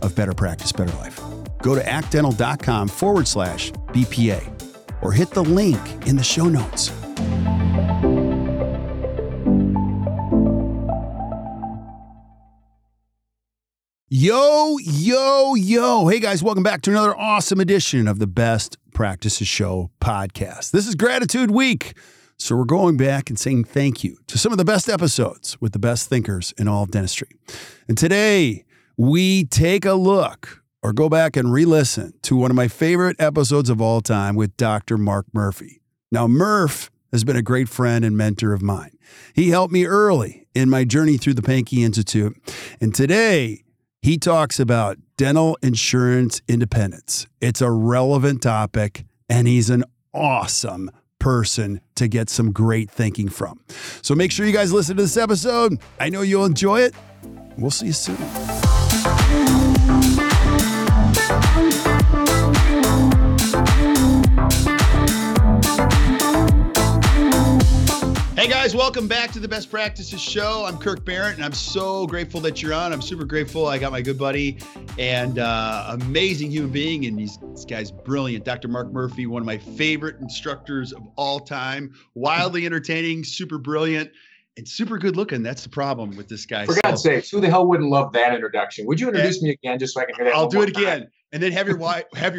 of better practice, better life. Go to actdental.com/BPA or hit the link in the show notes. Yo, yo, yo. Hey guys, welcome back to another awesome edition of the Best Practices Show podcast. This is Gratitude Week. So we're going back and saying thank you to some of the best episodes with the best thinkers in all of dentistry. And today we take a look or go back and re-listen to one of my favorite episodes of all time with Dr. Mark Murphy. Now, Murph has been a great friend and mentor of mine. He helped me early in my journey through the Pankey Institute. And today, he talks about dental insurance independence. It's a relevant topic, and he's an awesome person to get some great thinking from. So make sure you guys listen to this episode. I know you'll enjoy it. We'll see you soon. Hey guys, welcome back to the Best Practices Show. I'm Kirk Behrendt, and I'm so grateful that you're on. I'm super grateful. I got my good buddy and amazing human being, and this guy's brilliant. Dr. Mark Murphy, one of my favorite instructors of all time. Wildly entertaining, super brilliant, and super good looking. That's the problem with this guy. For God's sakes, who the hell wouldn't love that introduction? Would you introduce me again just so I can hear that? I'll do it again. Time? And then have your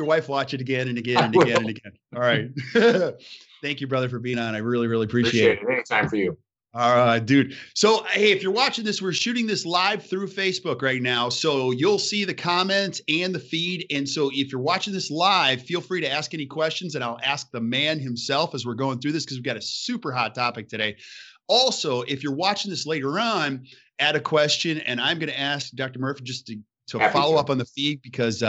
wife watch it again and again and again and again. All right. Thank you, brother, for being on. I really, really appreciate it. Anytime for you. All right, dude. So, hey, if you're watching this, we're shooting this live through Facebook right now. So you'll see the comments and the feed. And so if you're watching this live, feel free to ask any questions, and I'll ask the man himself as we're going through this because we've got a super hot topic today. Also, if you're watching this later on, add a question, and I'm going to ask Dr. Murphy just to follow up on the feed because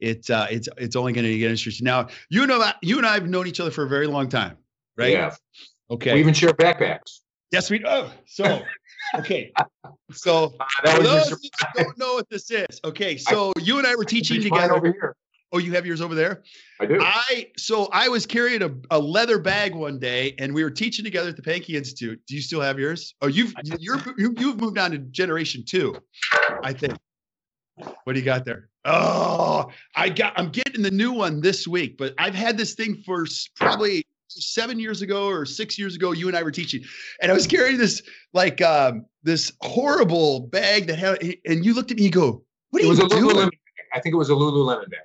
it's only going to get interesting. Now, you and I have known each other for a very long time, right? Yeah. Okay. We even share backpacks. Yes, we do. Oh, so, okay. So, for those who don't know what this is, okay, so you and I were teaching together. Over here. Oh, you have yours over there? I do. So I was carrying a leather bag one day, and we were teaching together at the Pankey Institute. Do you still have yours? Oh, you've moved on to generation 2, I think. What do you got there? Oh, I'm getting the new one this week, but I've had this thing for probably 7 years ago or 6 years ago. You and I were teaching, and I was carrying this like this horrible bag that had. And you looked at me, you go, "What are you doing?" Lululemon. I think it was a Lululemon bag.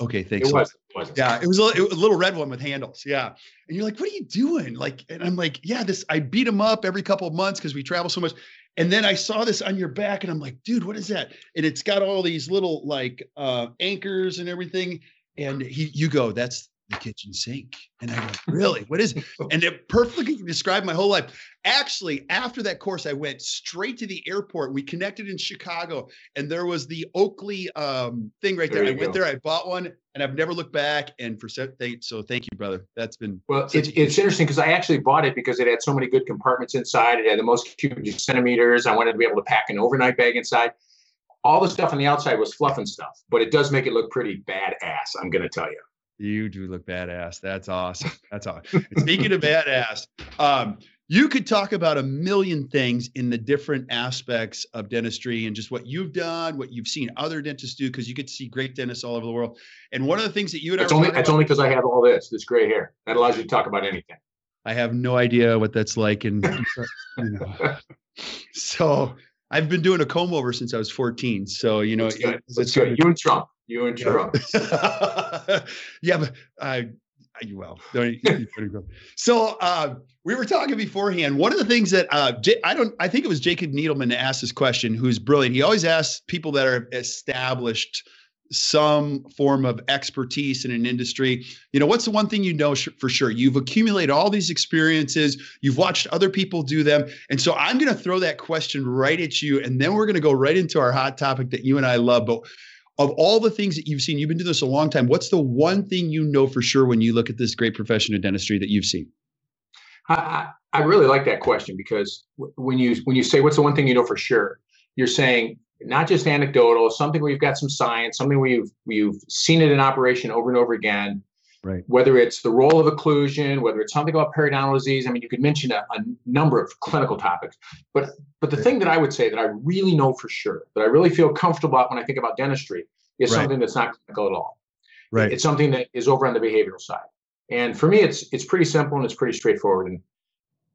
Okay, thanks. It wasn't. Yeah, it was a little red one with handles. Yeah, and you're like, "What are you doing?" Like, and I'm like, "Yeah, this." I beat them up every couple of months because we travel so much. And then I saw this on your back, and I'm like, dude, what is that? And it's got all these little like anchors and everything. And you go, that's the kitchen sink. And I go, really? What is it? And it perfectly described my whole life. Actually, after that course, I went straight to the airport. We connected in Chicago, and there was the Oakley thing right there. I went there, I bought one, and I've never looked back. And so thank you, brother. That's been it's interesting because I actually bought it because it had so many good compartments inside. It had the most cubic centimeters. I wanted to be able to pack an overnight bag inside. All the stuff on the outside was fluff and stuff, but it does make it look pretty badass. I'm going to tell you. You do look badass. That's awesome. That's awesome. Speaking of badass, you could talk about a million things in the different aspects of dentistry and just what you've done, what you've seen other dentists do, because you get to see great dentists all over the world. And one of the things that you would only because I have all this gray hair that allows you to talk about anything. I have no idea what that's like, and you know. So I've been doing a comb over since I was 14. So, you know, that's good. That's good. Good. You and Trump. Yeah, but well, so we were talking beforehand. One of the things that I think it was Jacob Needleman that asked this question, who's brilliant. He always asks people that are established some form of expertise in an industry, you know, what's the one thing you know for sure? You've accumulated all these experiences, you've watched other people do them. And so I'm going to throw that question right at you. And then we're going to go right into our hot topic that you and I love. But of all the things that you've seen, you've been doing this a long time. What's the one thing you know for sure when you look at this great profession of dentistry that you've seen? I really like that question, because when you say what's the one thing you know for sure, you're saying not just anecdotal, something where you've got some science, something where you've seen it in operation over and over again. Right. Whether it's the role of occlusion, whether it's something about periodontal disease. I mean, you could mention a number of clinical topics. But the thing that I would say that I really know for sure, that I really feel comfortable about when I think about dentistry, is something that's not clinical at all. Right. It's something that is over on the behavioral side. And for me, it's pretty simple and it's pretty straightforward. And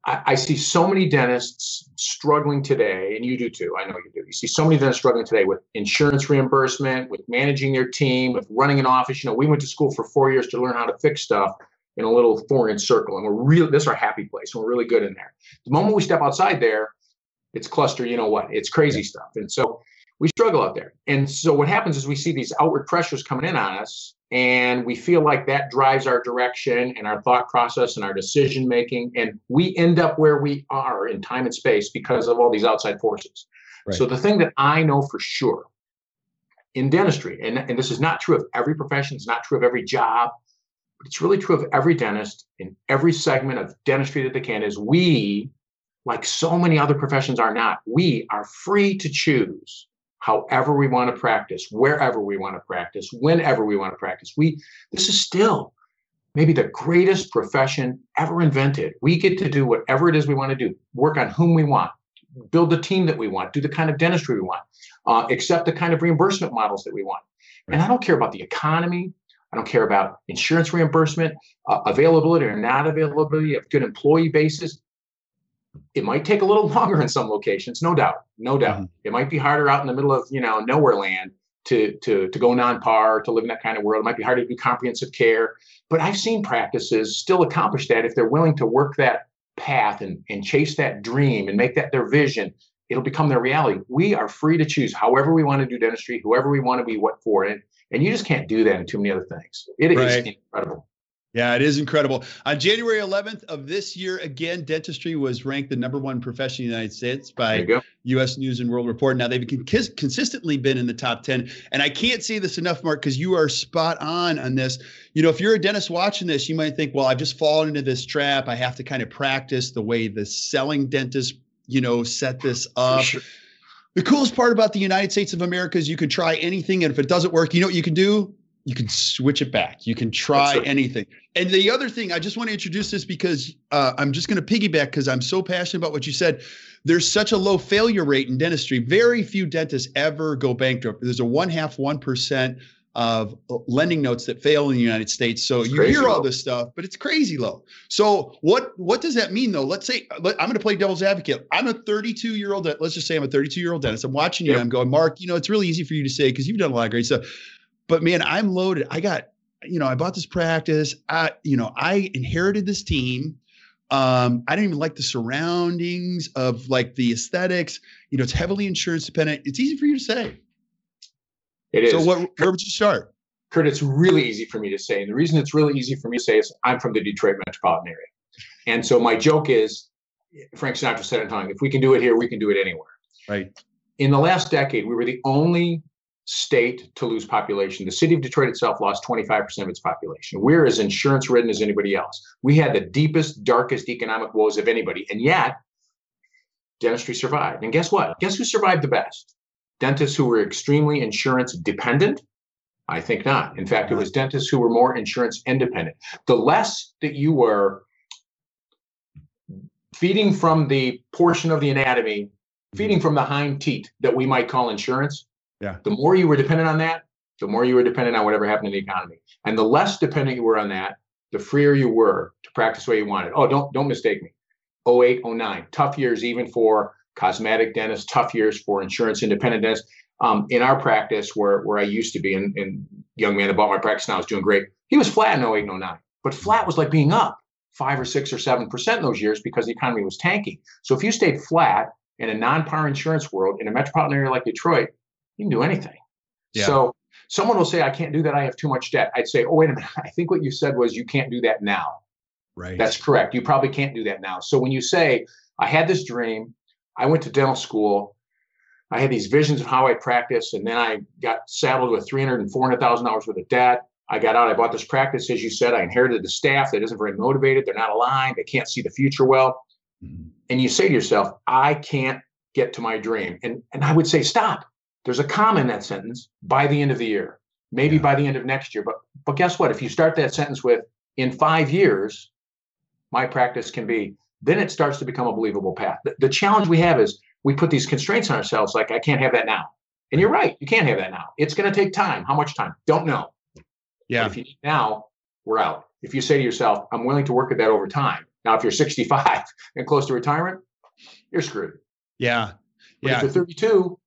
I see so many dentists struggling today, and you do too, I know you do. You see so many dentists struggling today with insurance reimbursement, with managing their team, with running an office. You know, we went to school for 4 years to learn how to fix stuff in a little foreign circle, and this is our happy place, and we're really good in there. The moment we step outside there, it's cluster, you know what, it's crazy stuff. And so we struggle out there. And so what happens is we see these outward pressures coming in on us, and we feel like that drives our direction and our thought process and our decision making. And we end up where we are in time and space because of all these outside forces. Right. So the thing that I know for sure in dentistry, and this is not true of every profession, it's not true of every job, but it's really true of every dentist in every segment of dentistry that they can, is we, like so many other professions are not, we are free to choose however we want to practice, wherever we want to practice, whenever we want to practice. This is still maybe the greatest profession ever invented. We get to do whatever it is we want to do, work on whom we want, build the team that we want, do the kind of dentistry we want, accept the kind of reimbursement models that we want. And I don't care about the economy. I don't care about insurance reimbursement, availability or not availability of good employee bases. It might take a little longer in some locations, no doubt. Mm-hmm. It might be harder out in the middle of, you know, nowhere land to go non-par, to live in that kind of world. It might be harder to do comprehensive care, but I've seen practices still accomplish that if they're willing to work that path and chase that dream and make that their vision. It'll become their reality. We are free to choose however we want to do dentistry, whoever we want to be what for it, and you just can't do that in too many other things. It is incredible. Yeah, it is incredible. On January 11th of this year, again, dentistry was ranked the #1 profession in the United States by U.S. News and World Report. Now, they've consistently been in the top 10. And I can't say this enough, Mark, because you are spot on this. You know, if you're a dentist watching this, you might think, well, I've just fallen into this trap. I have to kind of practice the way the selling dentist, you know, set this up. Sure. The coolest part about the United States of America is you can try anything. And if it doesn't work, you know what you can do? You can switch it back. You can try anything. And the other thing, I just want to introduce this because I'm just going to piggyback because I'm so passionate about what you said. There's such a low failure rate in dentistry. Very few dentists ever go bankrupt. There's a 0.5% of lending notes that fail in the United States. So you hear all this stuff, but it's crazy low. So what does that mean though? Let's say I'm going to play devil's advocate. I'm a 32-year-old. Let's just say I'm a 32-year-old dentist. I'm watching you. Yep. And I'm going, Mark, you know, it's really easy for you to say because you've done a lot of great stuff. But man, I'm loaded. I got, you know, I bought this practice. I inherited this team. I didn't even like the surroundings of like the aesthetics. You know, it's heavily insurance dependent. It's easy for you to say. It is. So where would you start? Kurt, it's really easy for me to say. And the reason it's really easy for me to say is I'm from the Detroit metropolitan area. And so my joke is, Frank Sinatra said it time, if we can do it here, we can do it anywhere. Right. In the last decade, we were the only state to lose population. The city of Detroit itself lost 25% of its population. We're as insurance ridden as anybody else. We had the deepest, darkest economic woes of anybody. And yet dentistry survived. And guess what? Guess who survived the best? Dentists who were extremely insurance dependent? I think not. In fact, it was dentists who were more insurance independent. The less that you were feeding from the portion of the anatomy, feeding from the hind teat that we might call insurance, yeah. The more you were dependent on that, the more you were dependent on whatever happened in the economy. And the less dependent you were on that, the freer you were to practice the way you wanted. Oh, don't mistake me. 2008, 2009, tough years even for cosmetic dentists, tough years for insurance independent dentists. In our practice where I used to be, and young man that bought my practice now is doing great, he was flat in 08 and 09, but flat was like being up 5% or 6% or 7% in those years because the economy was tanking. So if you stayed flat in a non-par insurance world in a metropolitan area like Detroit, you can do anything. Yeah. So someone will say, I can't do that. I have too much debt. I'd say, oh, wait a minute. I think what you said was you can't do that now. Right. That's correct. You probably can't do that now. So when you say, I had this dream, I went to dental school, I had these visions of how I practiced, and then I got saddled with $300,000 and $400,000 worth of debt. I got out, I bought this practice, as you said, I inherited the staff that isn't very motivated, they're not aligned, they can't see the future well. Mm-hmm. And you say to yourself, I can't get to my dream. And I would say, stop. There's a comma in that sentence, by the end of the year, maybe by the end of next year. But guess what? If you start that sentence with, in 5 years, my practice can be, then it starts to become a believable path. The challenge we have is we put these constraints on ourselves, like I can't have that now. And you're right, you can't have that now. It's going to take time. How much time? Don't know. Yeah. But if you need now, we're out. If you say to yourself, I'm willing to work at that over time. Now, if you're 65 and close to retirement, you're screwed. Yeah. But if you're 32,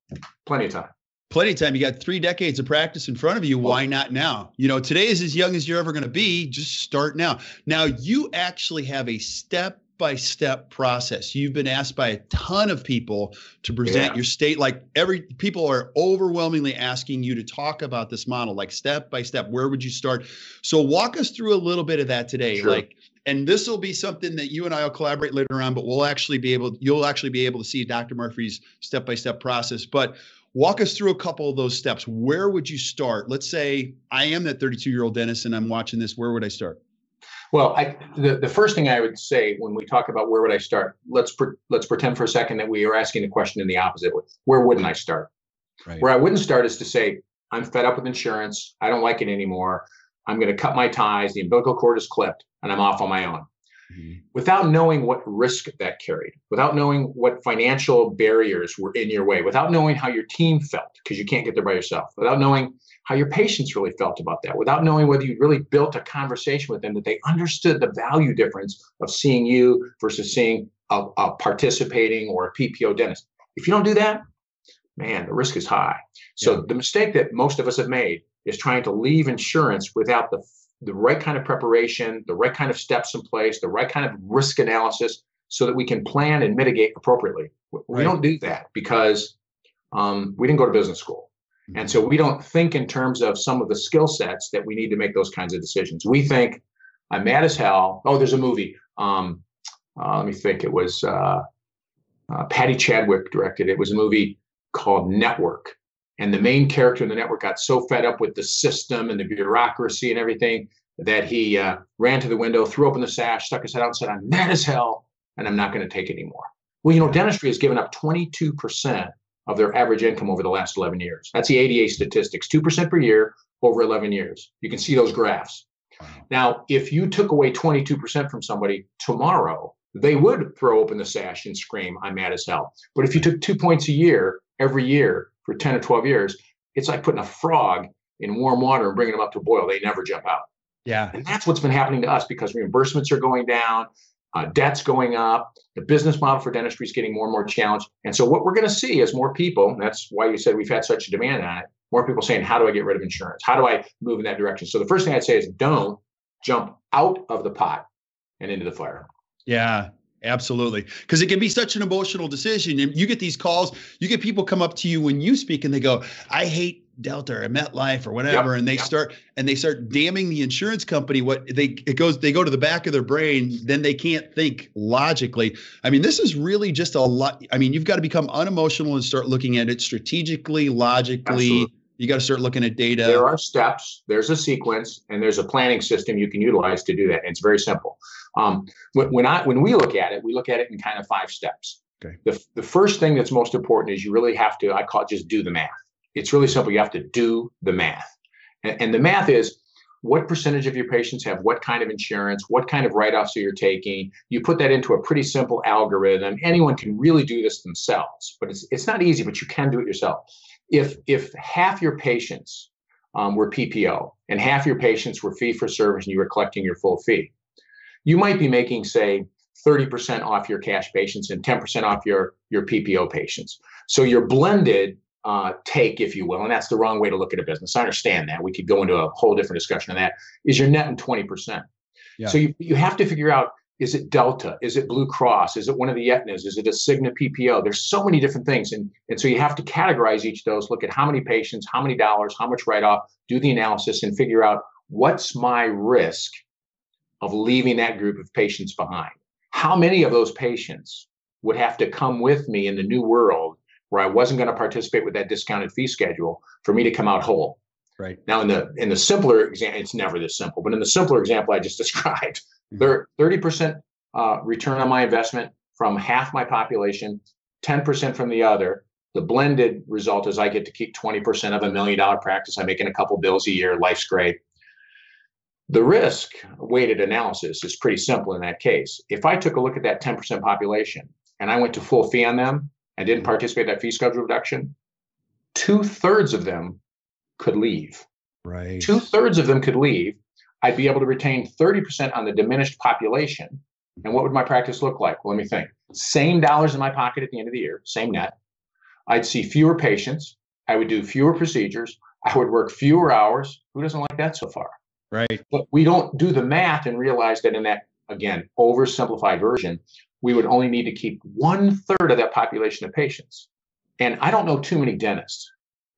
plenty of time. Plenty of time. You got 3 decades of practice in front of you. Why not now? You know, today is as young as you're ever going to be. Just start now. Now, you actually have a step-by-step process. You've been asked by a ton of people to present your state. Like people are overwhelmingly asking you to talk about this model, like step-by-step, where would you start? So walk us through a little bit of that today. Sure. And this will be something that you and I will collaborate later on, but you'll actually be able to see Dr. Murphy's step-by-step process. But walk us through a couple of those steps. Where would you start? Let's say I am that 32-year-old dentist and I'm watching this. Where would I start? Well, the first thing I would say when we talk about where would I start, let's pretend for a second that we are asking the question in the opposite way. Where wouldn't I start? Right. Where I wouldn't start is to say, I'm fed up with insurance. I don't like it anymore. I'm going to cut my ties. The umbilical cord is clipped and I'm off on my own. Mm-hmm. Without knowing what risk that carried, without knowing what financial barriers were in your way, without knowing how your team felt, because you can't get there by yourself, without knowing how your patients really felt about that, without knowing whether you really built a conversation with them that they understood the value difference of seeing you versus seeing a participating or a PPO dentist. If you don't do that, man, the risk is high. So the mistake that most of us have made is trying to leave insurance without the right kind of preparation, the right kind of steps in place, the right kind of risk analysis so that we can plan and mitigate appropriately. We don't do that because we didn't go to business school. Mm-hmm. And so we don't think in terms of some of the skill sets that we need to make those kinds of decisions. We think, I'm mad as hell. Oh, there's a movie. Let me think. It was Patty Chadwick directed. It was a movie called Network. And the main character in the Network got so fed up with the system and the bureaucracy and everything that he ran to the window, threw open the sash, stuck his head out and said, I'm mad as hell, and I'm not going to take it anymore. Well, you know, dentistry has given up 22% of their average income over the last 11 years. That's the ADA statistics, 2% per year over 11 years. You can see those graphs. Now, if you took away 22% from somebody tomorrow, they would throw open the sash and scream, I'm mad as hell. But if you took 2 points a year, every year, for 10 or 12 years, it's like putting a frog in warm water and bringing them up to a boil. They never jump out. Yeah. And that's what's been happening to us because reimbursements are going down, debt's going up, the business model for dentistry is getting more and more challenged. And so what we're going to see is more people, and that's why you said we've had such a demand on it, more people saying, how do I get rid of insurance? How do I move in that direction? So the first thing I'd say is don't jump out of the pot and into the fire. Yeah. Absolutely. Because it can be such an emotional decision. And you get these calls, you get people come up to you when you speak and they go, I hate Delta or MetLife or whatever. Yep. And they start damning the insurance company. They go to the back of their brain. Then they can't think logically. I mean, this is really just a lot. I mean, you've got to become unemotional and start looking at it strategically, logically. Absolutely. You got to start looking at data. There are steps, there's a sequence, and there's a planning system you can utilize to do that. And it's very simple. When we look at it, we look at it in kind of 5 steps. Okay. The first thing that's most important is you really have to, I call it just do the math. It's really simple. You have to do the math. And the math is what percentage of your patients have what kind of insurance, what kind of write-offs are you taking. You put that into a pretty simple algorithm. Anyone can really do this themselves, but it's not easy, but you can do it yourself. If half your patients were PPO and half your patients were fee for service and you were collecting your full fee, you might be making, say, 30% off your cash patients and 10% off your PPO patients. So your blended take, if you will, and that's the wrong way to look at a business. I understand that. We could go into a whole different discussion on that. Is your net in 20%? Yeah. So you have to figure out, is it Delta? Is it Blue Cross? Is it one of the Aetnas? Is it a Cigna PPO? There's so many different things. And so you have to categorize each of those, look at how many patients, how many dollars, how much write-off, do the analysis and figure out what's my risk of leaving that group of patients behind. How many of those patients would have to come with me in the new world where I wasn't going to participate with that discounted fee schedule for me to come out whole? Right. Now, in the simpler example, it's never this simple, but in the simpler example I just described, 30% return on my investment from half my population, 10% from the other. The blended result is I get to keep 20% of $1 million practice. I'm making a couple bills a year. Life's great. The risk weighted analysis is pretty simple in that case. If I took a look at that 10% population and I went to full fee on them and didn't participate in that fee schedule reduction, 2/3 of them could leave. Right. 2/3 of them could leave. I'd be able to retain 30% on the diminished population. And what would my practice look like? Well, let me think. Same dollars in my pocket at the end of the year, same net. I'd see fewer patients. I would do fewer procedures. I would work fewer hours. Who doesn't like that so far? Right. But we don't do the math and realize that in that, again, oversimplified version, we would only need to keep 1/3 of that population of patients. And I don't know too many dentists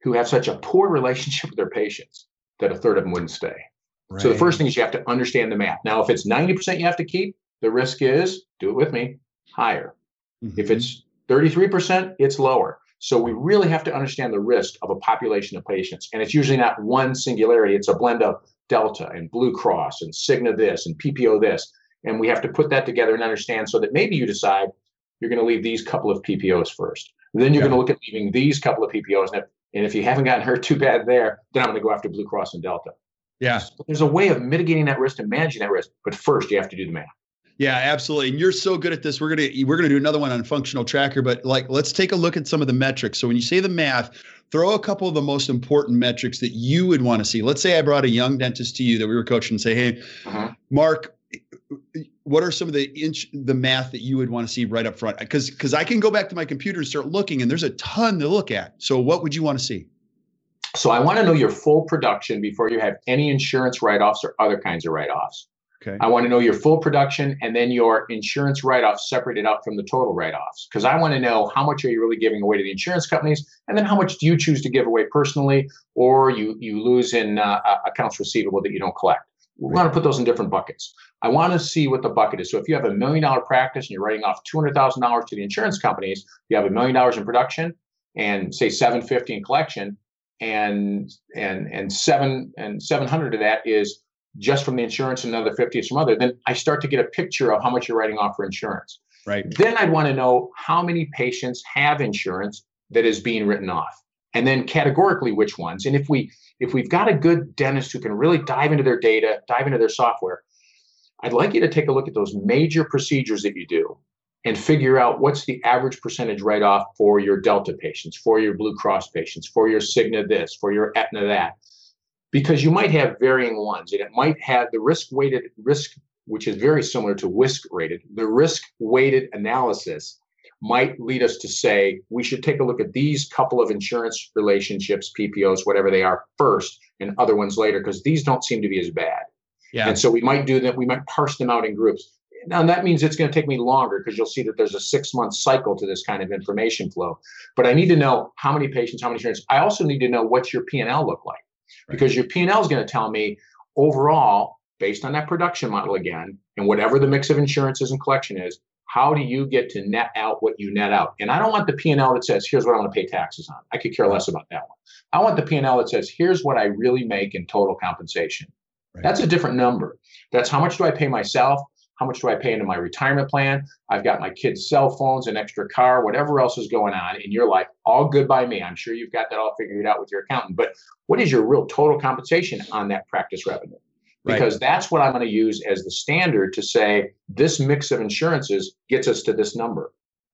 who have such a poor relationship with their patients that 1/3 of them wouldn't stay. Right. So the first thing is you have to understand the math. Now, if it's 90% you have to keep, the risk is, do it with me, higher. Mm-hmm. If it's 33%, it's lower. So we really have to understand the risk of a population of patients. And it's usually not one singularity. It's a blend of Delta and Blue Cross and Cigna this and PPO this. And we have to put that together and understand so that maybe you decide you're going to leave these couple of PPOs first. And then you're going to look at leaving these couple of PPOs. And if you haven't gotten hurt too bad there, then I'm going to go after Blue Cross and Delta. Yeah. So there's a way of mitigating that risk and managing that risk. But first, you have to do the math. Yeah, absolutely. And you're so good at this. We're going to do another one on Funktional Tracker, but let's take a look at some of the metrics. So when you say the math, throw a couple of the most important metrics that you would want to see. Let's say I brought a young dentist to you that we were coaching and say, hey, Mark, what are some of the math that you would want to see right up front? Because I can go back to my computer and start looking, and there's a ton to look at. So what would you want to see? So I want to know your full production before you have any insurance write-offs or other kinds of write-offs. Okay. I want to know your full production and then your insurance write-offs separated out from the total write-offs, because I want to know how much are you really giving away to the insurance companies, and then how much do you choose to give away personally, or you lose in accounts receivable that you don't collect. We want to put those in different buckets. I want to see what the bucket is. So if you have a $1 million practice and you're writing off $200,000 to the insurance companies, you have $1 million in production and say $750 in collection, and 700 of that is just from the insurance, and another 50 is from other, then I start to get a picture of how much you're writing off for insurance. Right. Then I'd want to know how many patients have insurance that is being written off, and then categorically which ones. And if we've got a good dentist who can really dive into their data, dive into their software, I'd like you to take a look at those major procedures that you do and figure out what's the average percentage write-off for your Delta patients, for your Blue Cross patients, for your Cigna this, for your Aetna that. Because you might have varying ones, and it might have the risk-weighted risk, which is very similar to risk-rated. The risk-weighted analysis might lead us to say we should take a look at these couple of insurance relationships, PPOs, whatever they are, first, and other ones later, because these don't seem to be as bad. Yeah. And so we might do that. We might parse them out in groups. Now, that means it's going to take me longer, because you'll see that there's a 6-month cycle to this kind of information flow. But I need to know how many patients, how many insurance. I also need to know what's your P&L look like. Because your P&L is going to tell me overall, based on that production model again, and whatever the mix of insurances and collection is, how do you get to net out what you net out? And I don't want the P&L that says, here's what I want to pay taxes on. I could care less about that one. I want the P&L that says, here's what I really make in total compensation. Right. That's a different number. That's how much do I pay myself? How much do I pay into my retirement plan? I've got my kids' cell phones, an extra car, whatever else is going on in your life. All good by me. I'm sure you've got that all figured out with your accountant. But what is your real total compensation on that practice revenue? Because that's what I'm going to use as the standard to say this mix of insurances gets us to this number.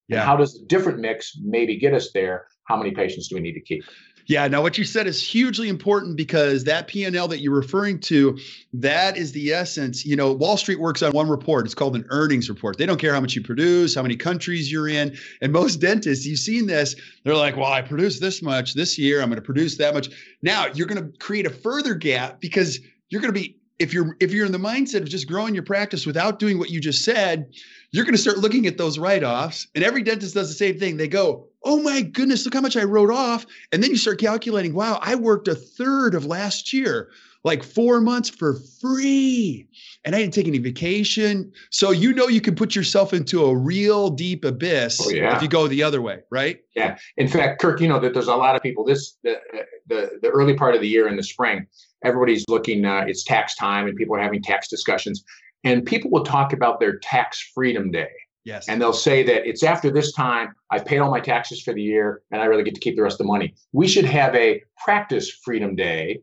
Yeah. And how does a different mix maybe get us there? How many patients do we need to keep? Yeah. Now, what you said is hugely important, because that P&L that you're referring to, that is the essence. You know, Wall Street works on one report. It's called an earnings report. They don't care how much you produce, how many countries you're in. And most dentists, you've seen this, they're like, well, I produced this much this year. I'm going to produce that much. Now you're going to create a further gap, because you're going to be, if you're in the mindset of just growing your practice without doing what you just said, you're going to start looking at those write-offs. And every dentist does the same thing. They go, oh my goodness, look how much I wrote off. And then you start calculating, wow, I worked a third of last year, like 4 months for free. And I didn't take any vacation. So you know you can put yourself into a real deep abyss if you go the other way, right? Yeah. In fact, Kirk, you know that there's a lot of people, the early part of the year in the spring, everybody's looking, it's tax time and people are having tax discussions. And people will talk about their tax freedom day. Yes. And they'll say that it's after this time, I've paid all my taxes for the year, and I really get to keep the rest of the money. We should have a practice freedom day.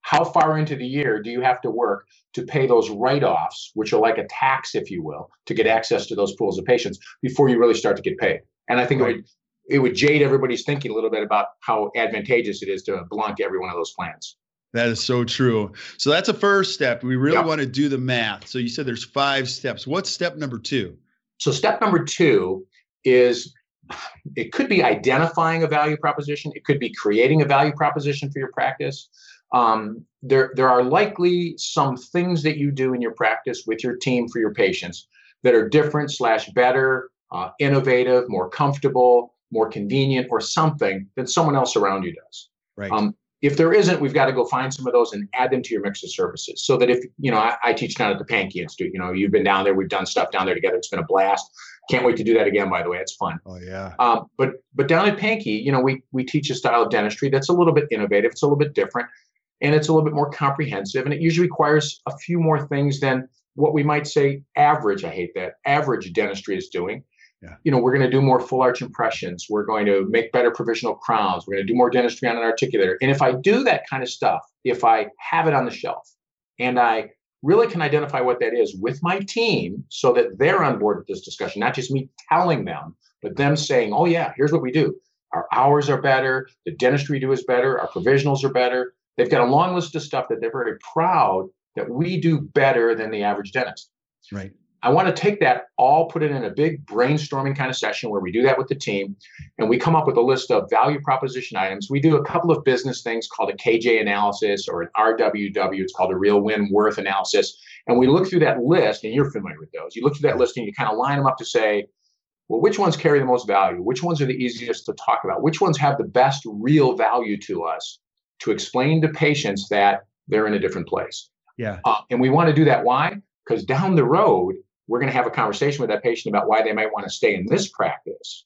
How far into the year do you have to work to pay those write-offs, which are like a tax, if you will, to get access to those pools of patients before you really start to get paid? And I think it would jade everybody's thinking a little bit about how advantageous it is to belong to every one of those plans. That is so true. So that's a first step. We really want to do the math. So you said there's 5 steps. What's step number 2? So step number 2 is, it could be identifying a value proposition. It could be creating a value proposition for your practice. There are likely some things that you do in your practice with your team for your patients that are different / better, innovative, more comfortable, more convenient, or something than someone else around you does. Right. If there isn't, we've got to go find some of those and add them to your mix of services. So that if, you know, I teach down at the Pankey Institute, you know, you've been down there, we've done stuff down there together. It's been a blast. Can't wait to do that again, by the way. It's fun. Oh, yeah. But down at Pankey, you know, we teach a style of dentistry that's a little bit innovative. It's a little bit different, and it's a little bit more comprehensive. And it usually requires a few more things than what we might say average. I hate that. Average dentistry is doing. Yeah. You know, we're going to do more full arch impressions. We're going to make better provisional crowns. We're going to do more dentistry on an articulator. And if I do that kind of stuff, if I have it on the shelf and I really can identify what that is with my team so that they're on board with this discussion, not just me telling them, but them saying, oh, yeah, here's what we do. Our hours are better. The dentistry we do is better. Our provisionals are better. They've got a long list of stuff that they're very proud that we do better than the average dentist. Right. I want to take that all, put it in a big brainstorming kind of session where we do that with the team, and we come up with a list of value proposition items. We do a couple of business things called a KJ analysis or an RWW. It's called a real win worth analysis. And we look through that list, and you're familiar with those. You look through that list and you kind of line them up to say, well, which ones carry the most value? Which ones are the easiest to talk about? Which ones have the best real value to us to explain to patients that they're in a different place? Yeah. And we want to do that. Why? Because down the road, we're going to have a conversation with that patient about why they might want to stay in this practice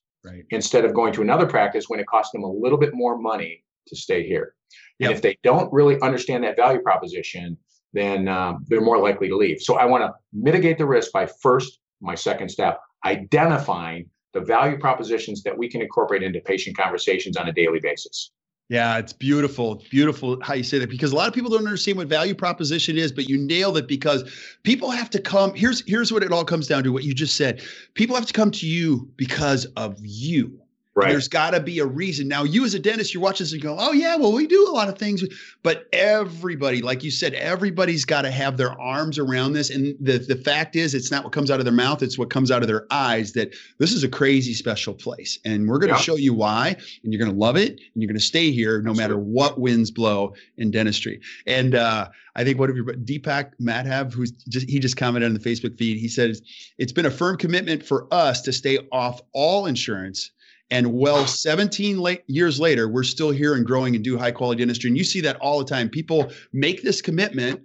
instead of going to another practice when it costs them a little bit more money to stay here. Yep. And if they don't really understand that value proposition, then they're more likely to leave. So I want to mitigate the risk by first, my second step, identifying the value propositions that we can incorporate into patient conversations on a daily basis. Yeah, it's beautiful. Beautiful how you say that, because a lot of people don't understand what value proposition is, but you nailed it, because people have to come. Here's what it all comes down to, what you just said. People have to come to you because of you. Right. There's got to be a reason. Now, you as a dentist, you're watching this and go, oh, yeah, well, we do a lot of things. But everybody, like you said, everybody's got to have their arms around this. And the fact is, it's not what comes out of their mouth. It's what comes out of their eyes, that this is a crazy special place. And we're going to show you why. And you're going to love it. And you're going to stay here no matter what winds blow in dentistry. And I think one of your Deepak Madhav, he just commented on the Facebook feed. He said, it's been a firm commitment for us to stay off all insurance. And 17 years later, we're still here and growing and do high quality dentistry. And you see that all the time. People make this commitment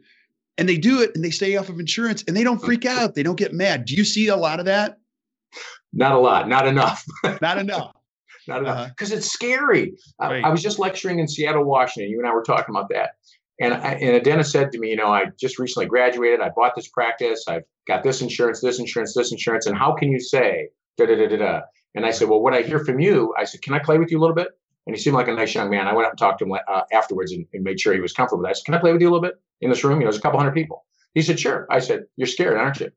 and they do it and they stay off of insurance and they don't freak out. They don't get mad. Do you see a lot of that? Not a lot. Not enough. Not enough. Not enough. Because it's scary. Right. I was just lecturing in Seattle, Washington. You and I were talking about that. And a dentist said to me, you know, I just recently graduated. I bought this practice. I've got this insurance, this insurance, this insurance. And how can you say da da da da da? And I said, well, what I hear from you, I said, can I play with you a little bit? And he seemed like a nice young man. I went up and talked to him afterwards and made sure he was comfortable. I said, can I play with you a little bit in this room? You know, there's a couple 100 people. He said, sure. I said, you're scared, aren't you?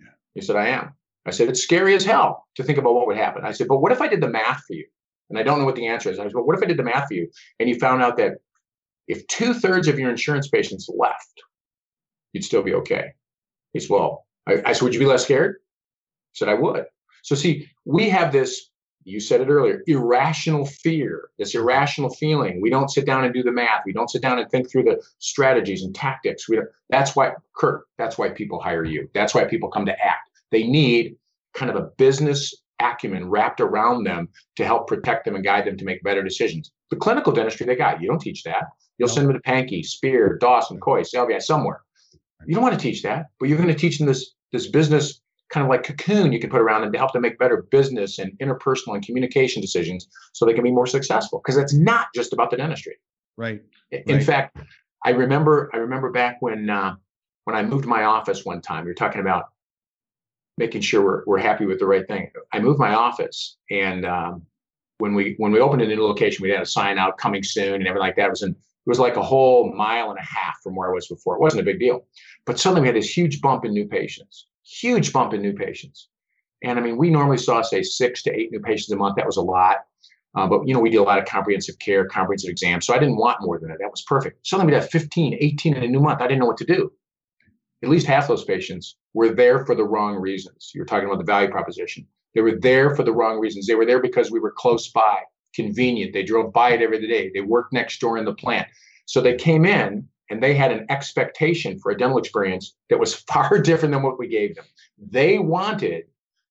Yeah. He said, I am. I said, it's scary as hell to think about what would happen. I said, but what if I did the math for you? And I don't know what the answer is. I was, well, what if I did the math for you? And you found out that if 2/3 of your insurance patients left, you'd still be okay. He said, well, I said, would you be less scared? I said, I would. So see, we have this, you said it earlier, irrational fear, this irrational feeling. We don't sit down and do the math. We don't sit down and think through the strategies and tactics. We don't, that's why, Kirk, that's why people hire you. That's why people come to ACT. They need kind of a business acumen wrapped around them to help protect them and guide them to make better decisions. The clinical dentistry they got, you don't teach that. You'll send them to Pankey, Spear, Dawson, Kois, LVI, somewhere. You don't want to teach that, but you're going to teach them this business kind of like cocoon you can put around them to help them make better business and interpersonal and communication decisions so they can be more successful, because that's not just about the dentistry. Right. In fact, I remember back when I moved my office one time, you're talking about making sure we're happy with the right thing. I moved my office, and when we opened a new location, we had a sign out, coming soon, and everything like that. It was like a whole mile and a half from where I was before. It wasn't a big deal. But suddenly we had this huge bump in new patients, And I mean, we normally saw, say, 6 to 8 new patients a month. That was a lot. But, you know, we did a lot of comprehensive care, comprehensive exams. So I didn't want more than that. That was perfect. Suddenly we'd have 15, 18 in a new month. I didn't know what to do. At least half those patients were there for the wrong reasons. You're talking about the value proposition. They were there for the wrong reasons. They were there because we were close by. Convenient. They drove by it every day. They worked next door in the plant. So they came in and they had an expectation for a dental experience that was far different than what we gave them. They wanted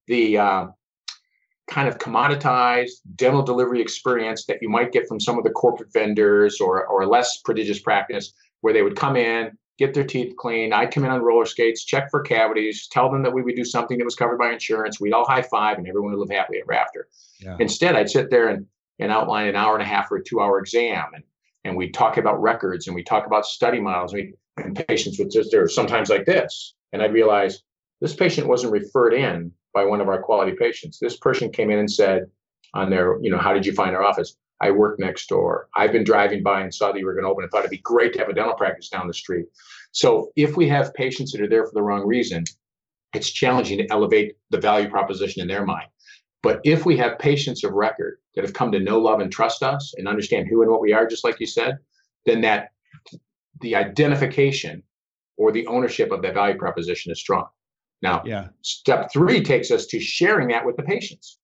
the kind of commoditized dental delivery experience that you might get from some of the corporate vendors or less prodigious practice, where they would come in, get their teeth cleaned. I'd come in on roller skates, check for cavities, tell them that we would do something that was covered by insurance. We'd all high five and everyone would live happily ever after. Yeah. Instead, I'd sit there and outline an hour and a half or a 2-hour exam. And we talk about records and we talk about study models. And patients would just, they're sometimes like this. And I realized this patient wasn't referred in by one of our quality patients. This person came in and said on their, you know, how did you find our office? I work next door. I've been driving by and saw that you were going to open and thought it'd be great to have a dental practice down the street. So if we have patients that are there for the wrong reason, it's challenging to elevate the value proposition in their mind. But if we have patients of record that have come to know, love, and trust us and understand who and what we are, just like you said, then that the identification or the ownership of that value proposition is strong. Now, Step 3 takes us to sharing that with the patients.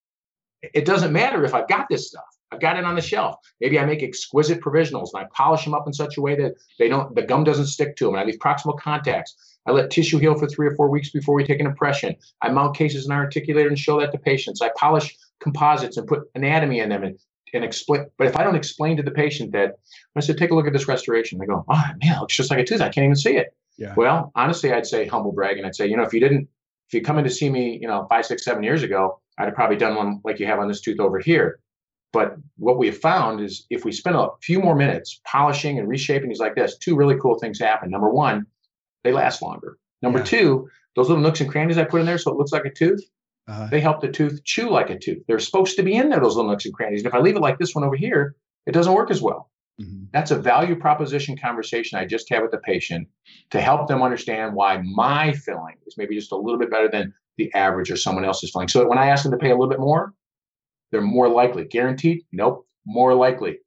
It doesn't matter if I've got this stuff. I've got it on the shelf. Maybe I make exquisite provisionals and I polish them up in such a way that the gum doesn't stick to them. And I leave proximal contacts. I let tissue heal for 3 or 4 weeks before we take an impression. I mount cases in our articulator and show that to patients. I polish composites and put anatomy in them and explain. But if I don't explain to the patient that, I said, take a look at this restoration. They go, oh, man, it looks just like a tooth. I can't even see it. Yeah. Well, honestly, I'd say humble brag. And I'd say, you know, if you come in to see me, you know, 5, 6, 7 years ago, I'd have probably done one like you have on this tooth over here. But what we have found is if we spend a few more minutes polishing and reshaping these like this, 2 really cool things happen. Number 1, they last longer. Number 2, those little nooks and crannies I put in there so it looks like a tooth, they help the tooth chew like a tooth. They're supposed to be in there, those little nooks and crannies. And if I leave it like this one over here, it doesn't work as well. Mm-hmm. That's a value proposition conversation I just had with the patient to help them understand why my filling is maybe just a little bit better than the average or someone else's filling. So that when I ask them to pay a little bit more, they're more likely. Guaranteed? Nope. More likely.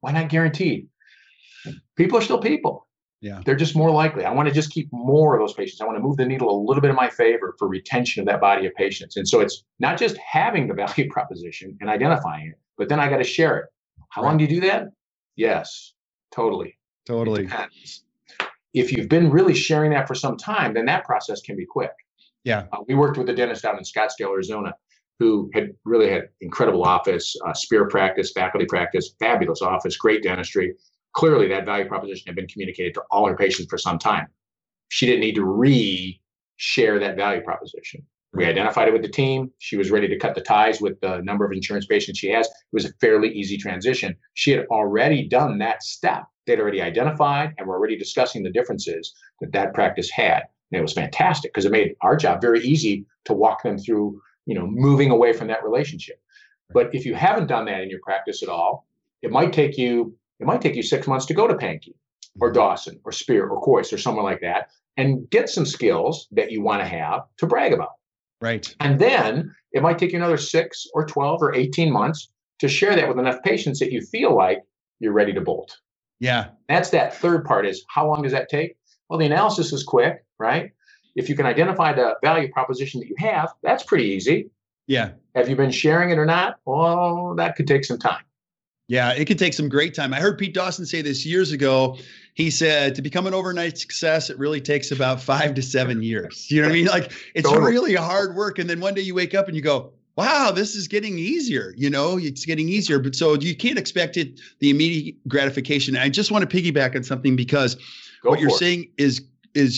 Why not guaranteed? People are still people. Yeah. They're just more likely. I want to just keep more of those patients. I want to move the needle a little bit in my favor for retention of that body of patients. And so it's not just having the value proposition and identifying it, but then I got to share it. How long do you do that? Yes, totally. It depends. If you've been really sharing that for some time, then that process can be quick. Yeah. We worked with a dentist out in Scottsdale, Arizona, who had incredible office, Spear practice, faculty practice, fabulous office, great dentistry. Clearly, that value proposition had been communicated to all her patients for some time. She didn't need to re-share that value proposition. We identified it with the team. She was ready to cut the ties with the number of insurance patients she has. It was a fairly easy transition. She had already done that step. They'd already identified and were already discussing the differences that practice had. And it was fantastic because it made our job very easy to walk them through, you know, moving away from that relationship. But if you haven't done that in your practice at all, it might take you 6 months to go to Pankey or Dawson or Spear or Kois or somewhere like that and get some skills that you want to have to brag about. Right. And then it might take you another 6 or 12 or 18 months to share that with enough patients that you feel like you're ready to bolt. Yeah. That's that third part is how long does that take? Well, the analysis is quick, right? If you can identify the value proposition that you have, that's pretty easy. Yeah. Have you been sharing it or not? Oh, that could take some time. Yeah, it could take some great time. I heard Pete Dawson say this years ago. He said, to become an overnight success, it really takes about 5 to 7 years. You know what I mean? Like, it's totally. Really hard work. And then one day you wake up and you go, wow, this is getting easier. You know, it's getting easier. But so you can't expect it, the immediate gratification. I just want to piggyback on something because what you're saying is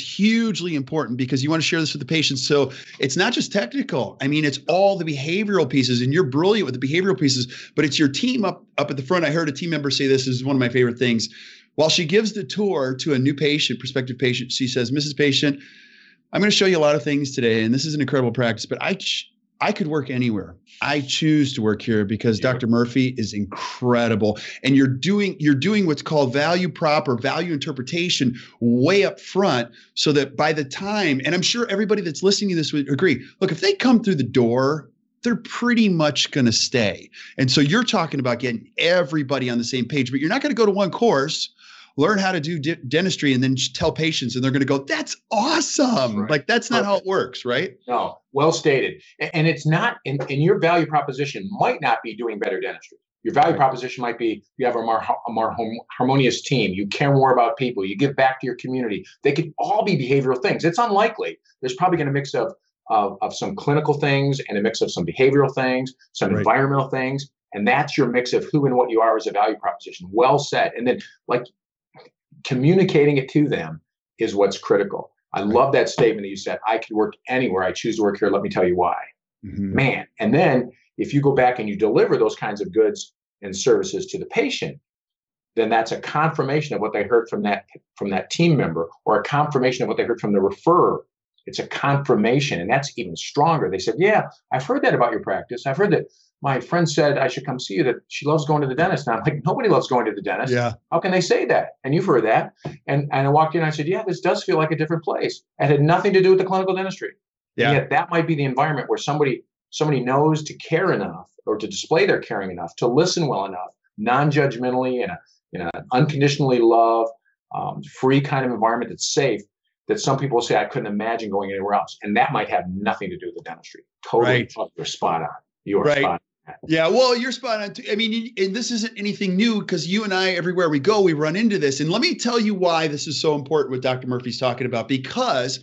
hugely important, because you want to share this with the patients. So it's not just technical. I mean, it's all the behavioral pieces, and you're brilliant with the behavioral pieces, but it's your team up at the front. I heard a team member say this is one of my favorite things. While she gives the tour to a new patient, prospective patient, she says, Mrs. Patient, I'm going to show you a lot of things today, and this is an incredible practice, but I could work anywhere. I choose to work here because Dr. Murphy is incredible. And you're doing what's called value interpretation way up front, so that by the time, and I'm sure everybody that's listening to this would agree, look, if they come through the door, they're pretty much going to stay. And so you're talking about getting everybody on the same page, but you're not going to go to one course, learn how to do dentistry, and then tell patients, and they're going to go, that's awesome. Right. Like, that's not how it works, right? No, well stated. And it's not, and your value proposition might not be doing better dentistry. Your value proposition might be, you have a more harmonious team, you care more about people, you give back to your community. They could all be behavioral things. It's unlikely. There's probably going to mix of some clinical things and a mix of some behavioral things, some environmental things. And that's your mix of who and what you are as a value proposition. Well said. And then, like, communicating it to them is what's critical. I love that statement that you said, I could work anywhere. I choose to work here. Let me tell you why. Mm-hmm. Man. And then if you go back and you deliver those kinds of goods and services to the patient, then that's a confirmation of what they heard from that team member, or a confirmation of what they heard from the referrer. It's a confirmation. And that's even stronger. They said, yeah, I've heard that about your practice. I've heard that my friend said I should come see you, that she loves going to the dentist. And I'm like, nobody loves going to the dentist. Yeah. How can they say that? And you've heard that. And I walked in and I said, yeah, this does feel like a different place. It had nothing to do with the clinical dentistry. Yeah. And yet that might be the environment where somebody knows to care enough, or to display their caring enough, to listen well enough, non-judgmentally, and an unconditionally love, free kind of environment that's safe, that some people say, I couldn't imagine going anywhere else. And that might have nothing to do with the dentistry. Totally. You're spot on. You are spot on. Yeah, well, you're spot on too. I mean, and this isn't anything new, because you and I, everywhere we go, we run into this. And let me tell you why this is so important, what Dr. Murphy's talking about, because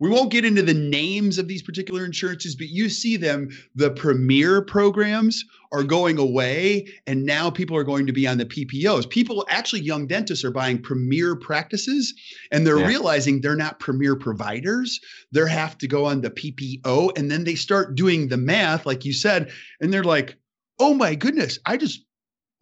we won't get into the names of these particular insurances, but you see them. The premier programs are going away, and now people are going to be on the PPOs. People, actually young dentists, are buying premier practices, and they're realizing they're not premier providers. They have to go on the PPO, and then they start doing the math, like you said, and they're like, oh my goodness, I just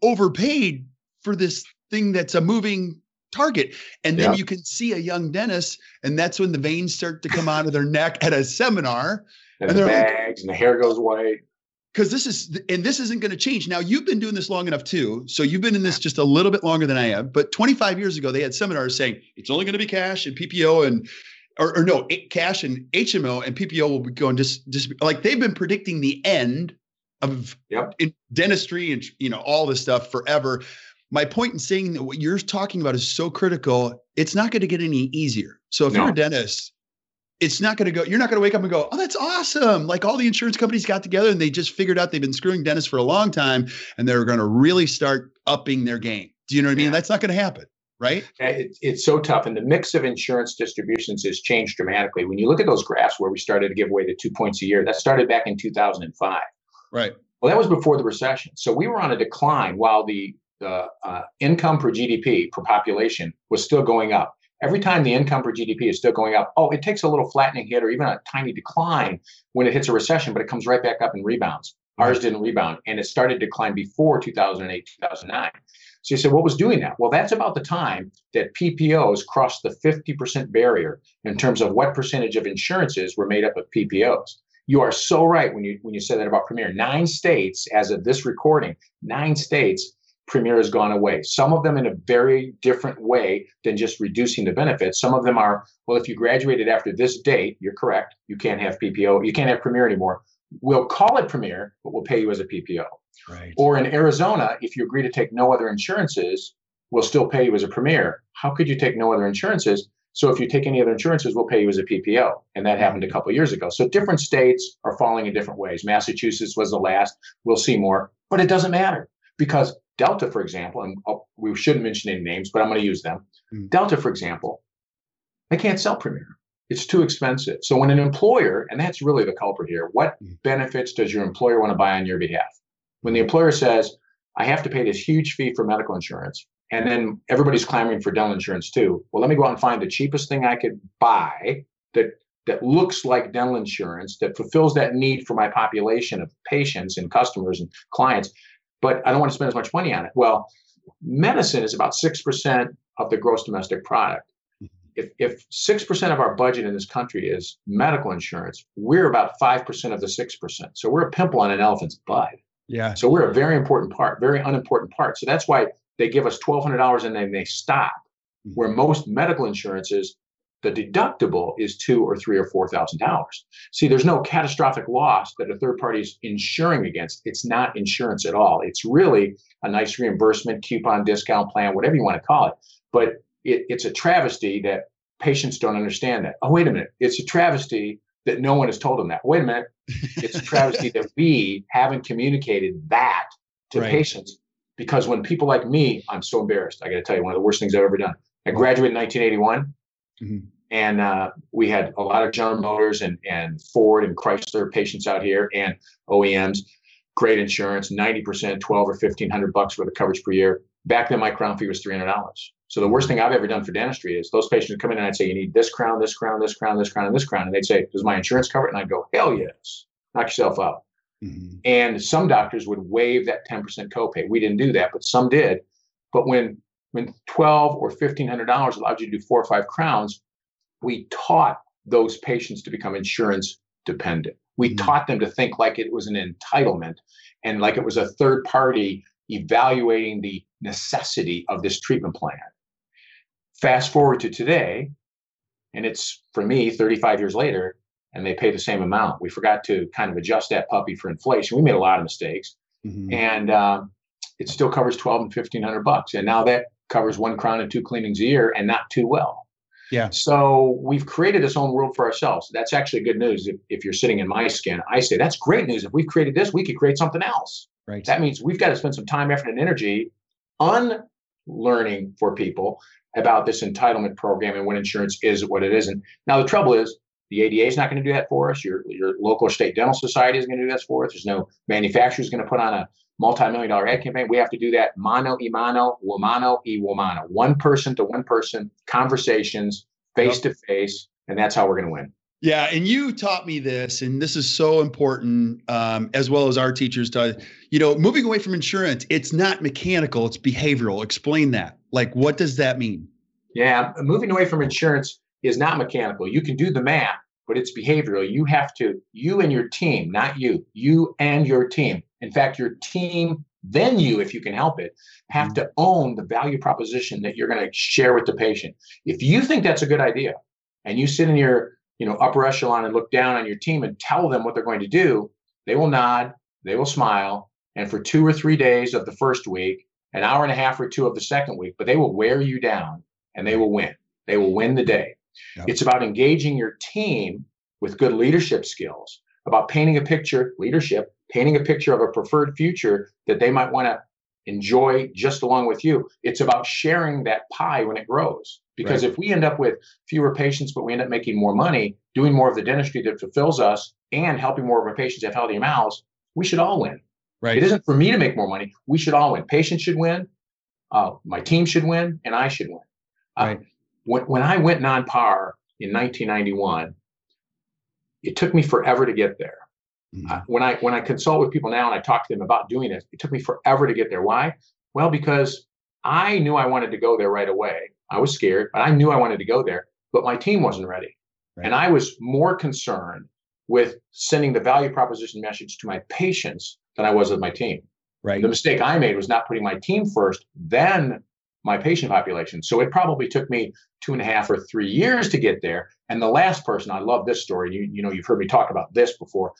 overpaid for this thing that's a moving target. And then you can see a young dentist, and that's when the veins start to come out of their neck at a seminar, and the bags, like, and the hair goes white. Because this isn't going to change. Now, you've been doing this long enough too. So you've been in this just a little bit longer than I have, but 25 years ago, they had seminars saying it's only going to be cash and PPO cash and HMO, and PPO will be going just like they've been predicting the end of dentistry and, all this stuff forever. My point in saying that what you're talking about is so critical, it's not going to get any easier. So if you're a dentist, it's not going to go, you're not going to wake up and go, oh, that's awesome. Like, all the insurance companies got together and they just figured out they've been screwing dentists for a long time, and they're going to really start upping their game. Do you know what I mean? That's not going to happen, right? It's so tough. And the mix of insurance distributions has changed dramatically. When you look at those graphs where we started to give away the 2 points a year, that started back in 2005. Right. Well, that was before the recession. So we were on a decline while the income per GDP per population was still going up. Every time the income per GDP is still going up, it takes a little flattening hit or even a tiny decline when it hits a recession, but it comes right back up and rebounds. Ours didn't rebound, and it started to decline before 2008, 2009. So you said, what was doing that? Well, that's about the time that PPOs crossed the 50% barrier in terms of what percentage of insurances were made up of PPOs. You are so right when you said that about Premier. 9 states, as of this recording, 9 states, Premier has gone away. Some of them in a very different way than just reducing the benefits. Some of them are, well, if you graduated after this date, you're correct, you can't have PPO, you can't have Premier anymore. We'll call it Premier, but we'll pay you as a PPO. Right. Or in Arizona, if you agree to take no other insurances, we'll still pay you as a premier. How could you take no other insurances? So if you take any other insurances, we'll pay you as a PPO. And that happened a couple of years ago. So different states are falling in different ways. Massachusetts was the last. We'll see more. But it doesn't matter because Delta, for example, and we shouldn't mention any names, but I'm going to use them. Mm. Delta, for example, they can't sell premier. It's too expensive. So when an employer, and that's really the culprit here, what benefits does your employer want to buy on your behalf? When the employer says, I have to pay this huge fee for medical insurance, and then everybody's clamoring for dental insurance too. Well, let me go out and find the cheapest thing I could buy that looks like dental insurance, that fulfills that need for my population of patients and customers and clients, but I don't want to spend as much money on it. Well, medicine is about 6% of the gross domestic product. If 6% of our budget in this country is medical insurance, we're about 5% of the 6%. So we're a pimple on an elephant's butt. Yeah. So we're a very important part, very unimportant part. So that's why they give us $1,200 and then they stop. Mm-hmm. Where most medical insurances, the deductible is $2,000 or $3,000 or $4,000. See, there's no catastrophic loss that a third party's insuring against. It's not insurance at all. It's really a nice reimbursement, coupon, discount plan, whatever you want to call it. But it's a travesty that patients don't understand that. Oh, wait a minute. It's a travesty that no one has told them that. Wait a minute. It's a travesty that we haven't communicated that to patients. Because when people like me, I'm so embarrassed. I got to tell you, one of the worst things I've ever done. I graduated in 1981, and we had a lot of General Motors and Ford and Chrysler patients out here and OEMs. Great insurance, 90%, $1,200 or $1,500 worth of coverage per year. Back then, my crown fee was $300. So the worst thing I've ever done for dentistry is those patients come in and I'd say, you need this crown, this crown, this crown, this crown, and this crown. And they'd say, does my insurance cover it? And I'd go, hell yes, knock yourself out. Mm-hmm. And some doctors would waive that 10% copay. We didn't do that, but some did. But when $1,200 or $1,500 allowed you to do 4 or 5 crowns, we taught those patients to become insurance dependent. We taught them to think like it was an entitlement and like it was a third party evaluating the necessity of this treatment plan. Fast forward to today, and it's, for me, 35 years later, and they pay the same amount. We forgot to kind of adjust that puppy for inflation. We made a lot of mistakes, and it still covers $1,200 and $1,500. And now that covers 1 crown and 2 cleanings a year, and not too well. Yeah. So we've created this own world for ourselves. That's actually good news. If you're sitting in my skin, I say that's great news. If we've created this, we could create something else. Right. That means we've got to spend some time, effort, and energy unlearning for people about this entitlement program and what insurance is, what it isn't. Now the trouble is, the ADA is not going to do that for us. Your local or state dental society is going to do that for us. There's no manufacturer is going to put on a multi-million-dollar ad campaign. We have to do that mano y mano, womano y womano, one person-to-one person conversations, face-to-face, and that's how we're going to win. Yeah, and you taught me this, and this is so important, as well as our teachers taught. You know, moving away from insurance, it's not mechanical; it's behavioral. Explain that. Like, what does that mean? Yeah, moving away from insurance is not mechanical. You can do the math, but it's behavioral. You have to, you and your team, not you, you and your team. In fact, your team, then you, if you can help it, have to own the value proposition that you're going to share with the patient. If you think that's a good idea and you sit in your, you know, upper echelon and look down on your team and tell them what they're going to do, they will nod, they will smile. And for 2 or 3 days of the first week, an hour and a half or 2 of the second week, but they will wear you down and they will win. They will win the day. Yep. It's about engaging your team with good leadership skills, about painting a picture, leadership, painting a picture of a preferred future that they might want to enjoy just along with you. It's about sharing that pie when it grows. Because if we end up with fewer patients, but we end up making more money, doing more of the dentistry that fulfills us and helping more of our patients have healthy mouths, we should all win. Right. It isn't for me to make more money. We should all win. Patients should win. My team should win. And I should win. Right. When I went non-par in 1991, it took me forever to get there. When I consult with people now and I talk to them about doing this, it took me forever to get there. Why? Well, because I knew I wanted to go there right away. I was scared, but I knew I wanted to go there, but my team wasn't ready. Right. And I was more concerned with sending the value proposition message to my patients than I was with my team. Right. The mistake I made was not putting my team first, then my patient population. So it probably took me 2.5 or 3 years to get there. And the last person, I love this story. You know, you've heard me talk about this before.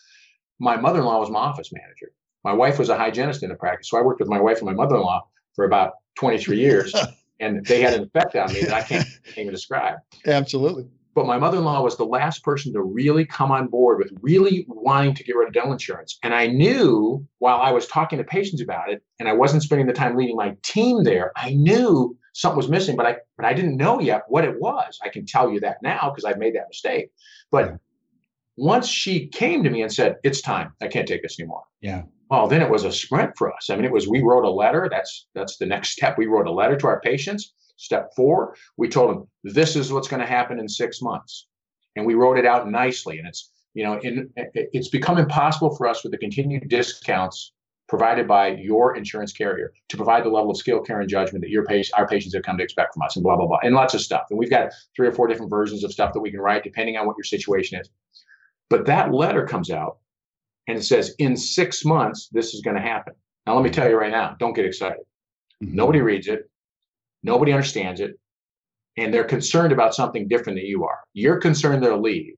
My mother-in-law was my office manager. My wife was a hygienist in the practice, so I worked with my wife and my mother-in-law for about 23 years, and they had an effect on me that I can't even describe. Absolutely. But my mother-in-law was the last person to really come on board with really wanting to get rid of dental insurance. And I knew while I was talking to patients about it, and I wasn't spending the time leading my team there, I knew something was missing, but I didn't know yet what it was. I can tell you that now because I've made that mistake. But once she came to me and said, it's time, I can't take this anymore. Yeah. Well, then it was a sprint for us. I mean, it was, we wrote a letter. That's the next step. We wrote a letter to our patients. Step 4, we told them, this is what's going to happen in 6 months. And we wrote it out nicely. And it's, you know, it's become impossible for us with the continued discounts provided by your insurance carrier to provide the level of skill, care, and judgment that our patients have come to expect from us, and blah, blah, blah, and lots of stuff. And we've got 3 or 4 different versions of stuff that we can write depending on what your situation is. But that letter comes out and it says, in 6 months, this is going to happen. Now, let me tell you right now, don't get excited. Mm-hmm. Nobody reads it. Nobody understands it, and they're concerned about something different than you are. You're concerned they'll leave,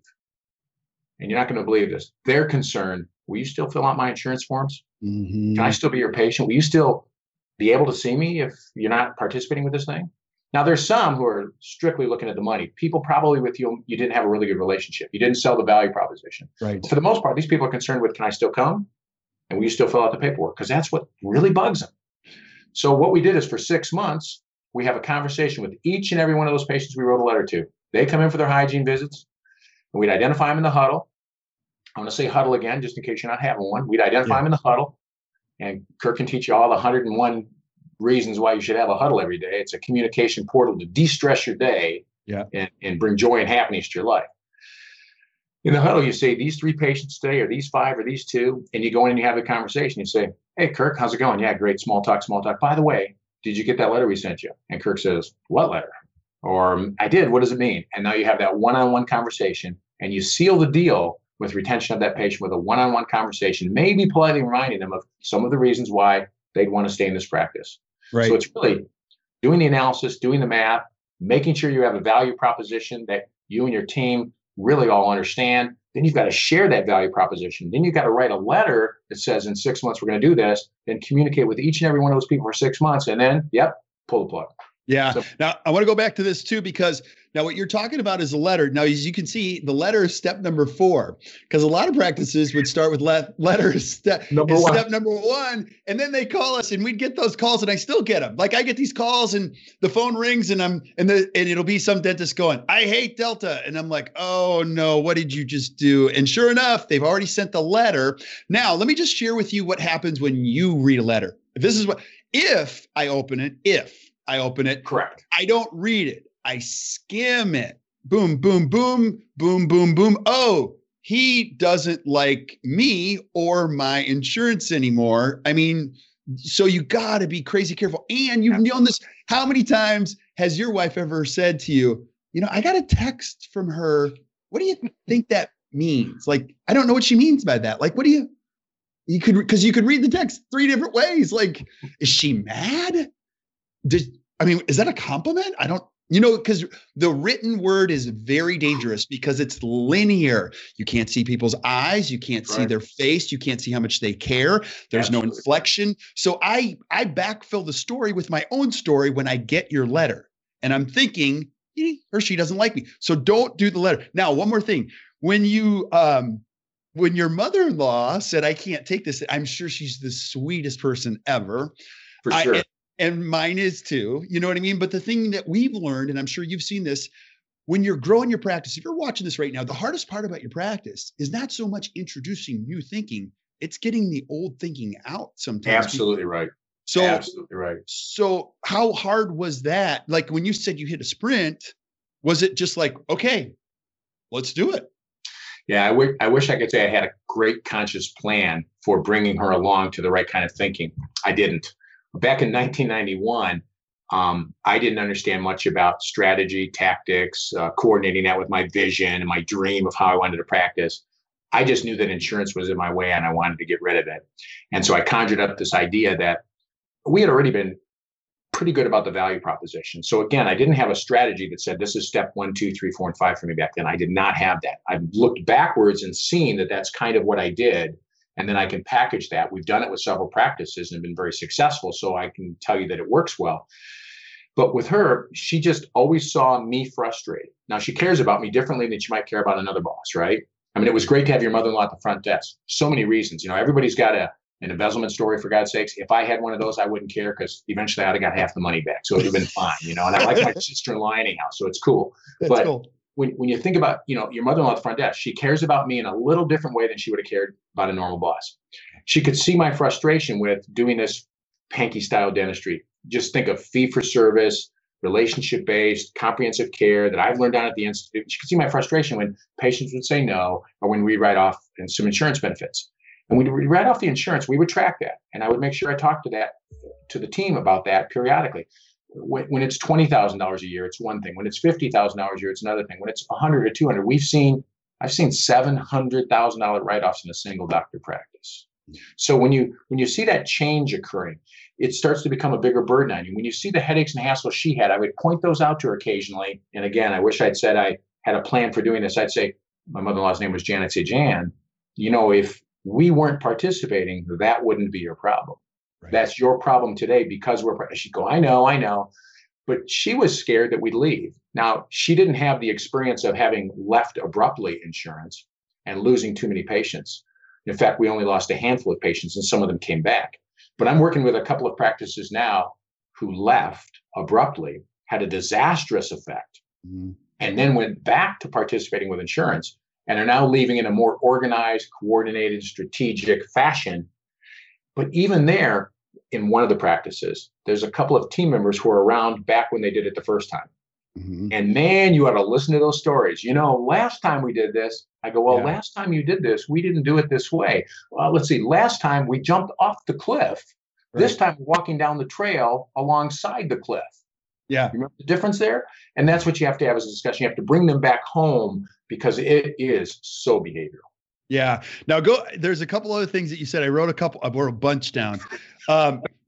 and you're not going to believe this. They're concerned, will you still fill out my insurance forms? Mm-hmm. Can I still be your patient? Will you still be able to see me if you're not participating with this thing? Now, there's some who are strictly looking at the money. People probably with you didn't have a really good relationship. You didn't sell the value proposition. Right. For the most part, these people are concerned with, can I still come? And will you still fill out the paperwork? Because that's what really bugs them. So what we did is for 6 months, we have a conversation with each and every one of those patients we wrote a letter to. They come in for their hygiene visits, and we'd identify them in the huddle. I'm going to say huddle again, just in case you're not having one. We'd identify them in the huddle, and Kirk can teach you all the 101 reasons why you should have a huddle every day. It's a communication portal to de-stress your day and bring joy and happiness to your life. In the huddle, you say, these 3 patients today, or these 5, or these 2, and you go in and you have a conversation. You say, hey, Kirk, how's it going? Yeah, great, small talk, small talk. By the way, did you get that letter we sent you? And Kirk says, what letter? Or I did, what does it mean? And now you have that one-on-one conversation, and you seal the deal with retention of that patient with a one-on-one conversation, maybe politely reminding them of some of the reasons why they'd want to stay in this practice. Right. So it's really doing the analysis, doing the math, making sure you have a value proposition that you and your team really all understand. Then you've got to share that value proposition. Then you've got to write a letter that says, in 6 months, we're going to do this, then communicate with each and every one of those people for 6 months. And then, pull the plug. Yeah. So, now, I want to go back to this, too, because now what you're talking about is a letter. Now, as you can see, the letter is step number 4, because a lot of practices would start with letters step number 1. And then they call us, and we'd get those calls, and I still get them. Like, I get these calls, and the phone rings, and it'll be some dentist going, I hate Delta. And I'm like, oh, no, what did you just do? And sure enough, they've already sent the letter. Now, let me just share with you what happens when you read a letter. This is what, if I open it. Correct. I don't read it. I skim it. Boom, boom, boom, boom, boom, boom. Oh, he doesn't like me or my insurance anymore. I mean, so you got to be crazy careful. And you've known this. How many times has your wife ever said to you, I got a text from her. What do you think that means? Like, I don't know what she means by that. Like, what do you, because you could read the text 3 different ways. Like, is she mad? Is that a compliment? I don't, because the written word is very dangerous because it's linear. You can't see people's eyes. You can't see their face. You can't see how much they care. There's no inflection. So I backfill the story with my own story when I get your letter. And I'm thinking, or she doesn't like me. So don't do the letter. Now, one more thing. When your mother-in-law said, I can't take this, I'm sure she's the sweetest person ever. For sure. And mine is too, you know what I mean? But the thing that we've learned, and I'm sure you've seen this, when you're growing your practice, if you're watching this right now, the hardest part about your practice is not so much introducing new thinking, it's getting the old thinking out sometimes. Absolutely right. So, absolutely right. So how hard was that? Like when you said you hit a sprint, was it just like, okay, let's do it? Yeah, I wish I could say I had a great conscious plan for bringing her along to the right kind of thinking. I didn't. Back in 1991, I didn't understand much about strategy, tactics, coordinating that with my vision and my dream of how I wanted to practice. I just knew that insurance was in my way and I wanted to get rid of it. And so I conjured up this idea that we had already been pretty good about the value proposition. So again, I didn't have a strategy that said, this is step 1, 2, 3, 4, and 5 for me back then. I did not have that. I've looked backwards and seen that that's kind of what I did. And then I can package that. We've done it with several practices and been very successful. So I can tell you that it works well. But with her, she just always saw me frustrated. Now, she cares about me differently than she might care about another boss, right? I mean, it was great to have your mother-in-law at the front desk. So many reasons. You know, everybody's got an embezzlement story, for God's sakes. If I had one of those, I wouldn't care because eventually I'd have got half the money back. So it would have been fine, you know, and I like my sister-in-law anyhow, so it's cool. That's but cool. When you think about, you know, your mother-in-law at the front desk, she cares about me in a little different way than she would have cared about a normal boss. She could see my frustration with doing this Pankey style dentistry. Just think of fee for service, relationship-based, comprehensive care that I've learned down at the Institute. She could see my frustration when patients would say no, or when we write off some insurance benefits. And when we write off the insurance, we would track that. And I would make sure I talked to the team about that periodically. When it's $20,000 a year, it's one thing. When it's $50,000 a year, it's another thing. When it's 100 or 200, I've seen $700,000 write-offs in a single doctor practice. So when you see that change occurring, it starts to become a bigger burden on you. When you see the headaches and hassles she had, I would point those out to her occasionally. And again, I wish I'd said I had a plan for doing this. I'd say, my mother-in-law's name was Jan. I'd say, Jan, you know, if we weren't participating, that wouldn't be your problem. Right. That's your problem today because we're, she'd go, I know. But she was scared that we'd leave. Now, she didn't have the experience of having left abruptly insurance and losing too many patients. In fact, we only lost a handful of patients and some of them came back. But I'm working with a couple of practices now who left abruptly, had a disastrous effect, and then went back to participating with insurance and are now leaving in a more organized, coordinated, strategic fashion. But even there, in one of the practices, there's a couple of team members who are around back when they did it the first time. Mm-hmm. And man, you ought to listen to those stories. You know, last time we did this, I go, well, last time you did this, we didn't do it this way. Well, let's see, last time we jumped off the cliff. Right. This time we're walking down the trail alongside the cliff. Yeah. You remember the difference there? And that's what you have to have as a discussion. You have to bring them back home because it is so behavioral. Yeah. Now go, there's a couple other things that you said. I wrote a bunch down.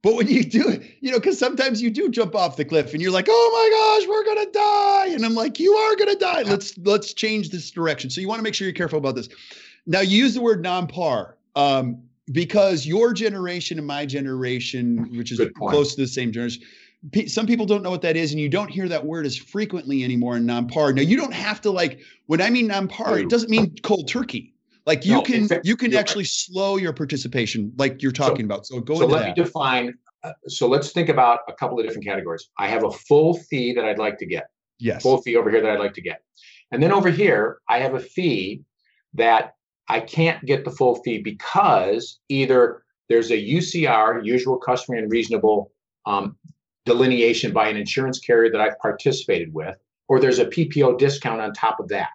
But when you do, you know, because sometimes you do jump off the cliff and you're like, oh my gosh, we're going to die. And I'm like, you are going to die. Let's change this direction. So you want to make sure you're careful about this. Now you use the word non-par because your generation and my generation, which is close to the same generation, some people don't know what that is, and you don't hear that word as frequently anymore in non-par. Now you don't have to, like, when I mean non-par, it doesn't mean cold turkey. Like you can actually slow your participation, like you're talking about. So let's think about a couple of different categories. I have a full fee that I'd like to get. Yes. Full fee over here that I'd like to get. And then over here, I have a fee that I can't get the full fee because either there's a UCR, usual, customary, and reasonable delineation by an insurance carrier that I've participated with, or there's a PPO discount on top of that.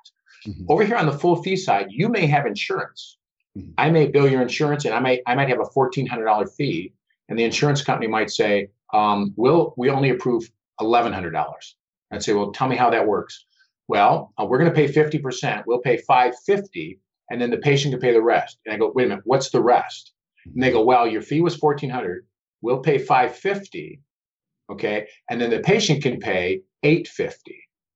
Mm-hmm. Over here on the full fee side, you may have insurance. Mm-hmm. I may bill your insurance, and I might have a $1,400 fee, and the insurance company might say, we only approve $1,100. I'd say, well, tell me how that works. Well, we're going to pay 50%. We'll pay $550, and then the patient can pay the rest. And I go, wait a minute, what's the rest? And they go, well, your fee was $1,400. We'll pay $550, okay, and then the patient can pay $850.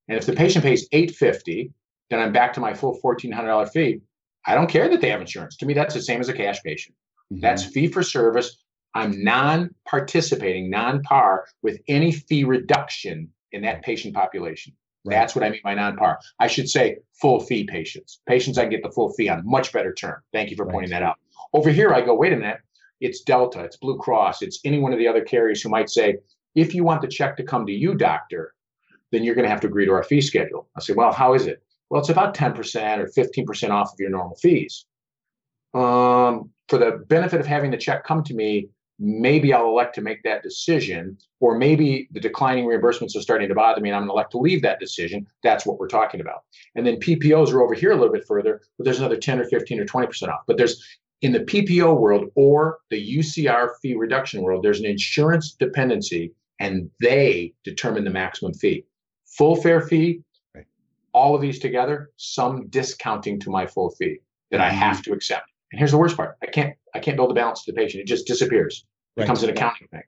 And if the patient pays $850, then I'm back to my full $1,400 fee. I don't care that they have insurance. To me, that's the same as a cash patient. Mm-hmm. That's fee for service. I'm non-participating, non-par with any fee reduction in that patient population. Right. That's what I mean by non-par. I should say full fee patients. Patients I can get the full fee on, much better term. Thank you for pointing that out. Over here, I go, wait a minute. It's Delta, it's Blue Cross, it's any one of the other carriers who might say, if you want the check to come to you, doctor, then you're going to have to agree to our fee schedule. I say, well, how is it? Well, it's about 10% or 15% off of your normal fees. For the benefit of having the check come to me, maybe I'll elect to make that decision, or maybe the declining reimbursements are starting to bother me and I'm going to elect to leave that decision. That's what we're talking about. And then PPOs are over here a little bit further, but there's another 10 or 15 or 20% off. But there's, in the PPO world or the UCR fee reduction world, there's an insurance dependency, and they determine the maximum fee. Full fair fee, all of these together, some discounting to my full fee that I have to accept. And here's the worst part. I can't bill the balance to the patient. It just disappears. It becomes an accounting thing.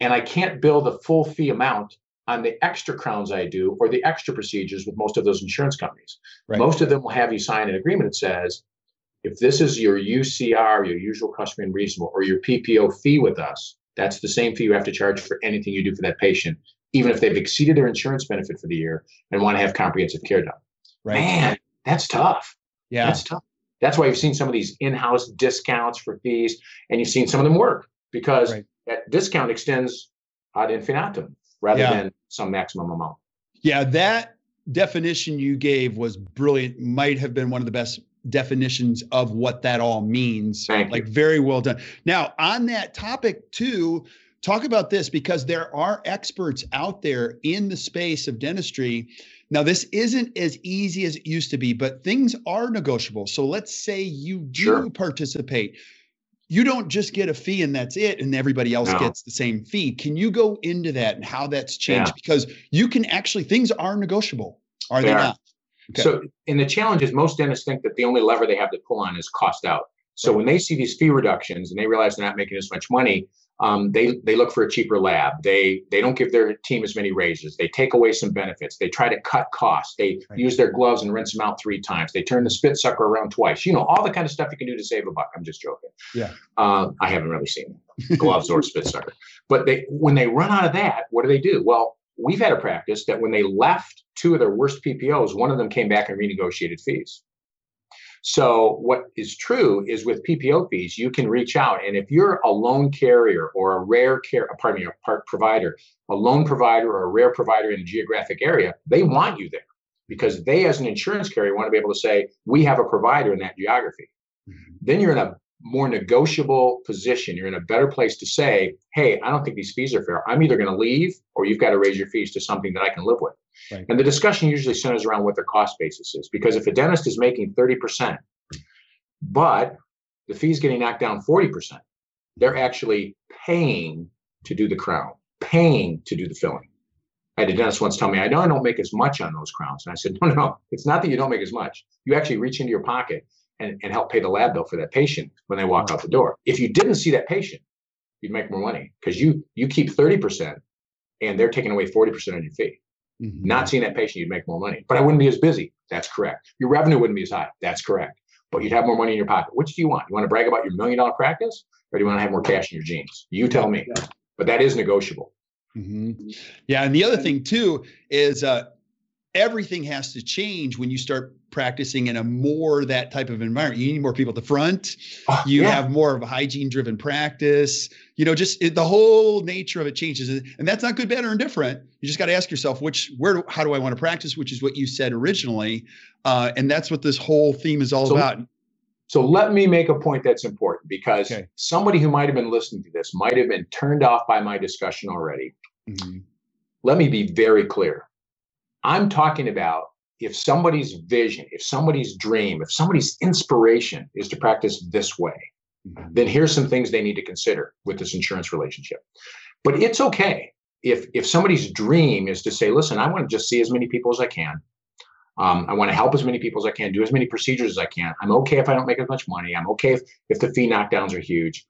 And I can't bill the full fee amount on the extra crowns I do or the extra procedures with most of those insurance companies. Right. Most of them will have you sign an agreement that says, If this is your UCR, your usual customer and reasonable, or your PPO fee with us, that's the same fee you have to charge for anything you do for that patient, even if they've exceeded their insurance benefit for the year and want to have comprehensive care done. Right. Man, that's tough. Yeah. That's tough. That's why you've seen some of these in-house discounts for fees, and you've seen some of them work because that discount extends ad infinitum rather than some maximum amount. Yeah, that definition you gave was brilliant. Might have been one of the best definitions of what that all means. Thank you. Very well done. Now, on that topic too, talk about this, because there are experts out there in the space of dentistry. Now, this isn't as easy as it used to be, but things are negotiable. So let's say you do participate. You don't just get a fee and that's it, and everybody else gets the same fee. Can you go into that and how that's changed? Because you can actually, things are negotiable, are they not? Okay. So, and the challenge is most dentists think that the only lever they have to pull on is cost out. So when they see these fee reductions and they realize they're not making as much money, they look for a cheaper lab. They don't give their team as many raises. They take away some benefits. They try to cut costs. They use their gloves and rinse them out 3 times. They turn the spit sucker around twice. You know, all the kind of stuff you can do to save a buck. I'm just joking. Yeah. I haven't really seen gloves or spit sucker. But when they run out of that, what do? Well, we've had a practice that when they left 2 of their worst PPOs, one of them came back and renegotiated fees. So what is true is with PPO fees, you can reach out. And if you're a lone carrier or a rare care, a lone provider or a rare provider in a geographic area, they want you there because they, as an insurance carrier, want to be able to say, we have a provider in that geography. Mm-hmm. Then you're in a more negotiable position. You're in a better place to say, hey, I don't think these fees are fair. I'm either going to leave or you've got to raise your fees to something that I can live with. Right. And the discussion usually centers around what their cost basis is, because if a dentist is making 30%, but the fee's getting knocked down 40%, they're actually paying to do the crown, paying to do the filling. I had a dentist once tell me, I know I don't make as much on those crowns. And I said, no, it's not that you don't make as much. You actually reach into your pocket and help pay the lab bill for that patient when they walk out the door. If you didn't see that patient, you'd make more money because you keep 30% and they're taking away 40% on your fee. Mm-hmm. Not seeing that patient, you'd make more money. But I wouldn't be as busy. That's correct. Your revenue wouldn't be as high. That's correct. But you'd have more money in your pocket. Which do you want? You want to brag about your $1 million practice, or do you want to have more cash in your jeans? You tell me. Yeah. But that is negotiable. Mm-hmm. Yeah. And the other thing too is everything has to change when you start practicing in a more that type of environment. You need more people at the front. You have more of a hygiene-driven practice. You know, just the whole nature of it changes. And that's not good, bad, or indifferent. You just got to ask yourself, how do I want to practice, which is what you said originally. And that's what this whole theme is all about. So let me make a point that's important, because somebody who might have been listening to this might have been turned off by my discussion already. Mm-hmm. Let me be very clear. I'm talking about if somebody's vision, if somebody's dream, if somebody's inspiration is to practice this way, then here's some things they need to consider with this insurance relationship. But it's okay if somebody's dream is to say, listen, I want to just see as many people as I can. I want to help as many people as I can, do as many procedures as I can. I'm okay if I don't make as much money. I'm okay if the fee knockdowns are huge.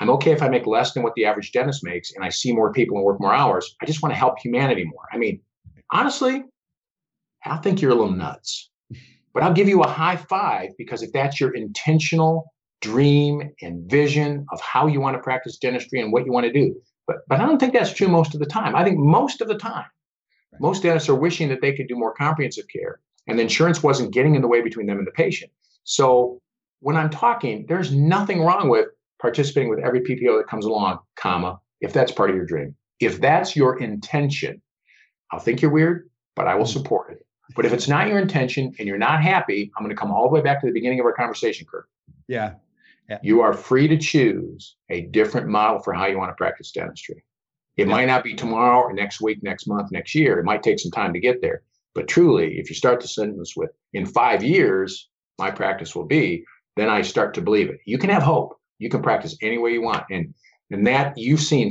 I'm okay if I make less than what the average dentist makes and I see more people and work more hours. I just want to help humanity more. I mean, honestly, I think you're a little nuts, but I'll give you a high five, because if that's your intentional dream and vision of how you want to practice dentistry and what you want to do. But I don't think that's true most of the time. I think most of the time, most dentists are wishing that they could do more comprehensive care and the insurance wasn't getting in the way between them and the patient. So when I'm talking, there's nothing wrong with participating with every PPO that comes along, if that's part of your dream. If that's your intention, I'll think you're weird, but I will support it. But if it's not your intention and you're not happy, I'm going to come all the way back to the beginning of our conversation, Kirk. Yeah. Yeah. You are free to choose a different model for how you want to practice dentistry. It might not be tomorrow or next week, next month, next year. It might take some time to get there. But truly, if you start the sentence with, in 5 years, my practice will be, then I start to believe it. You can have hope. You can practice any way you want. And that you've seen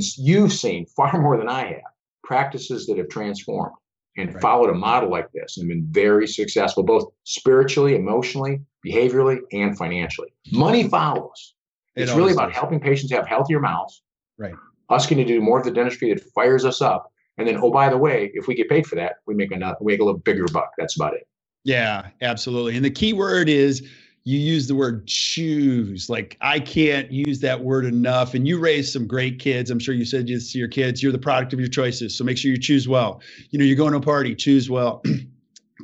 far more than I have, practices that have transformed and followed a model like this and been very successful, both spiritually, emotionally, behaviorally, and financially. Money follows. It's really about helping patients have healthier mouths, us getting to do more of the dentistry that fires us up. And then, oh, by the way, if we get paid for that, we make a little bigger buck. That's about it. Yeah, absolutely. And the key word is you use the word choose. Like, I can't use that word enough. And you raised some great kids. I'm sure you said this to your kids. You're the product of your choices. So make sure you choose well. You know, you're going to a party, choose well.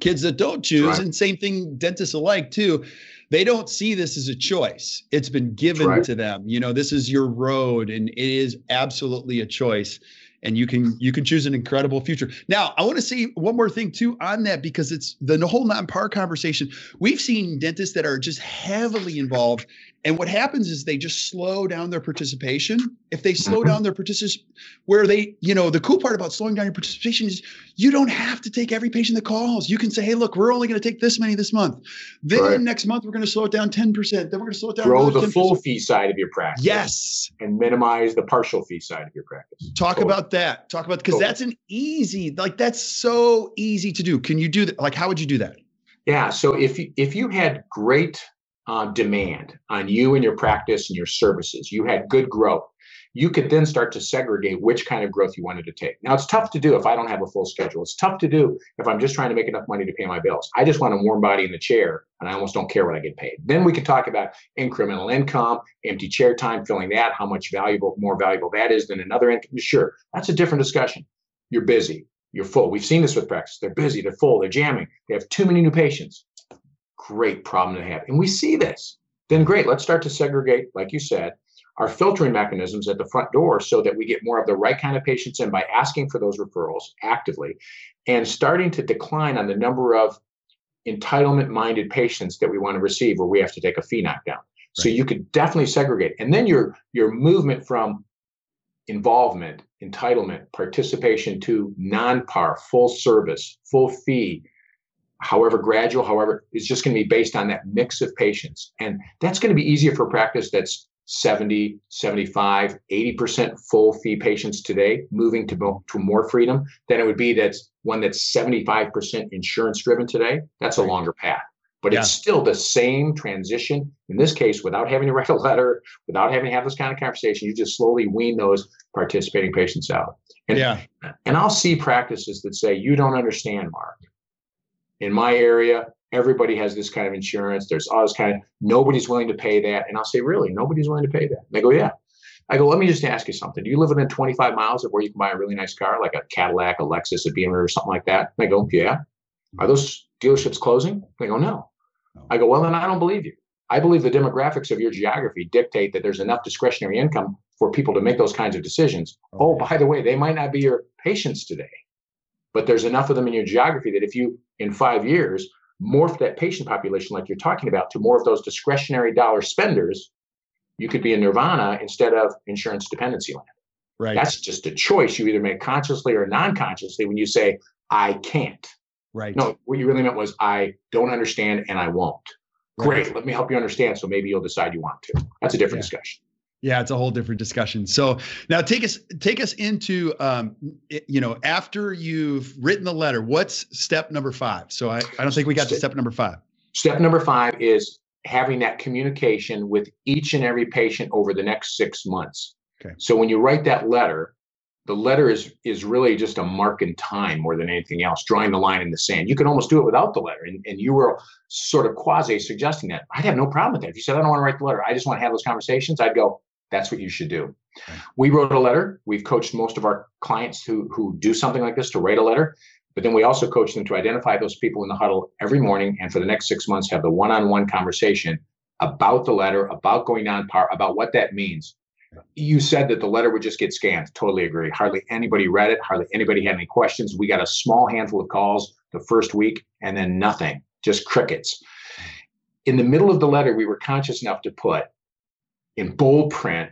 Kids that don't choose, right. And same thing, dentists alike too, they don't see this as a choice. It's been given right. to them. You know, this is your road, and it is absolutely a choice. And you can choose an incredible future. Now, I want to say one more thing too on that, because it's the whole non-par conversation. We've seen dentists that are just heavily involved. And what happens is they just slow down their participation. If they slow down their participation, where they, you know, the cool part about slowing down your participation is you don't have to take every patient that calls. You can say, hey, look, we're only going to take this many this month. Then right. next month, we're going to slow it down 10%. Then we're going to slow it down. Grow the 10%. Full fee side of your practice. Yes. And minimize the partial fee side of your practice. Talk totally. About that. Talk about, because totally. That's an easy, like, that's so easy to do. Can you do that? Like, how would you do that? Yeah. So if you had great demand on you and your practice and your services, you had good growth, you could then start to segregate which kind of growth you wanted to take. Now, it's tough to do if I don't have a full schedule. It's tough to do if I'm just trying to make enough money to pay my bills. I just want a warm body in the chair, and I almost don't care what I get paid. Then we can talk about incremental income, empty chair time, filling that, how much more valuable that is than another income. Sure, that's a different discussion. You're busy. You're full. We've seen this with practice. They're busy. They're full. They're jamming. They have too many new patients. Great problem to have. And we see this. Then great, let's start to segregate, like you said, our filtering mechanisms at the front door so that we get more of the right kind of patients in by asking for those referrals actively and starting to decline on the number of entitlement-minded patients that we want to receive where we have to take a fee knockdown. Right. So you could definitely segregate. And then your movement from involvement, entitlement, participation to non-par, full service, full fee, however gradual, however, it's just going to be based on that mix of patients. And that's going to be easier for practice that's 70, 75, 80% full fee patients today, moving to more freedom than it would be that's one that's 75% insurance driven today. That's a longer path, but yeah. It's still the same transition. In this case, without having to write a letter, without having to have this kind of conversation, you just slowly wean those participating patients out. And, yeah. and I'll see practices that say, you don't understand, Mark. In my area, everybody has this kind of insurance. There's all this kind of, nobody's willing to pay that. And I'll say, really, nobody's willing to pay that? And they go, yeah. I go, let me just ask you something. Do you live within 25 miles of where you can buy a really nice car, like a Cadillac, a Lexus, a BMW, or something like that? And they go, yeah. Are those dealerships closing? And they go, no. I go, well, then I don't believe you. I believe the demographics of your geography dictate that there's enough discretionary income for people to make those kinds of decisions. Okay. Oh, by the way, they might not be your patients today, but there's enough of them in your geography that if you, in 5 years, morph that patient population like you're talking about to more of those discretionary dollar spenders, you could be in nirvana instead of insurance dependency land. Right. That's just a choice you either make consciously or non-consciously when you say, I can't. Right. No, what you really meant was, I don't understand and I won't. Right. Great, let me help you understand so maybe you'll decide you want to. That's a different discussion. Yeah, it's a whole different discussion. So now take us into, you know, after you've written the letter, what's step number 5? So I don't think we got to step number 5. Step number 5 is having that communication with each and every patient over the next 6 months. Okay. So when you write that letter, the letter is really just a mark in time more than anything else, drawing the line in the sand. You can almost do it without the letter. And you were sort of quasi suggesting that. I'd have no problem with that. If you said, I don't want to write the letter, I just want to have those conversations, I'd go, that's what you should do. We wrote a letter. We've coached most of our clients who do something like this to write a letter, but then we also coach them to identify those people in the huddle every morning. And for the next 6 months, have the one-on-one conversation about the letter, about going non-par, about what that means. You said that the letter would just get scanned. Totally agree. Hardly anybody read it. Hardly anybody had any questions. We got a small handful of calls the first week and then nothing, just crickets. In the middle of the letter, we were conscious enough to put in bold print,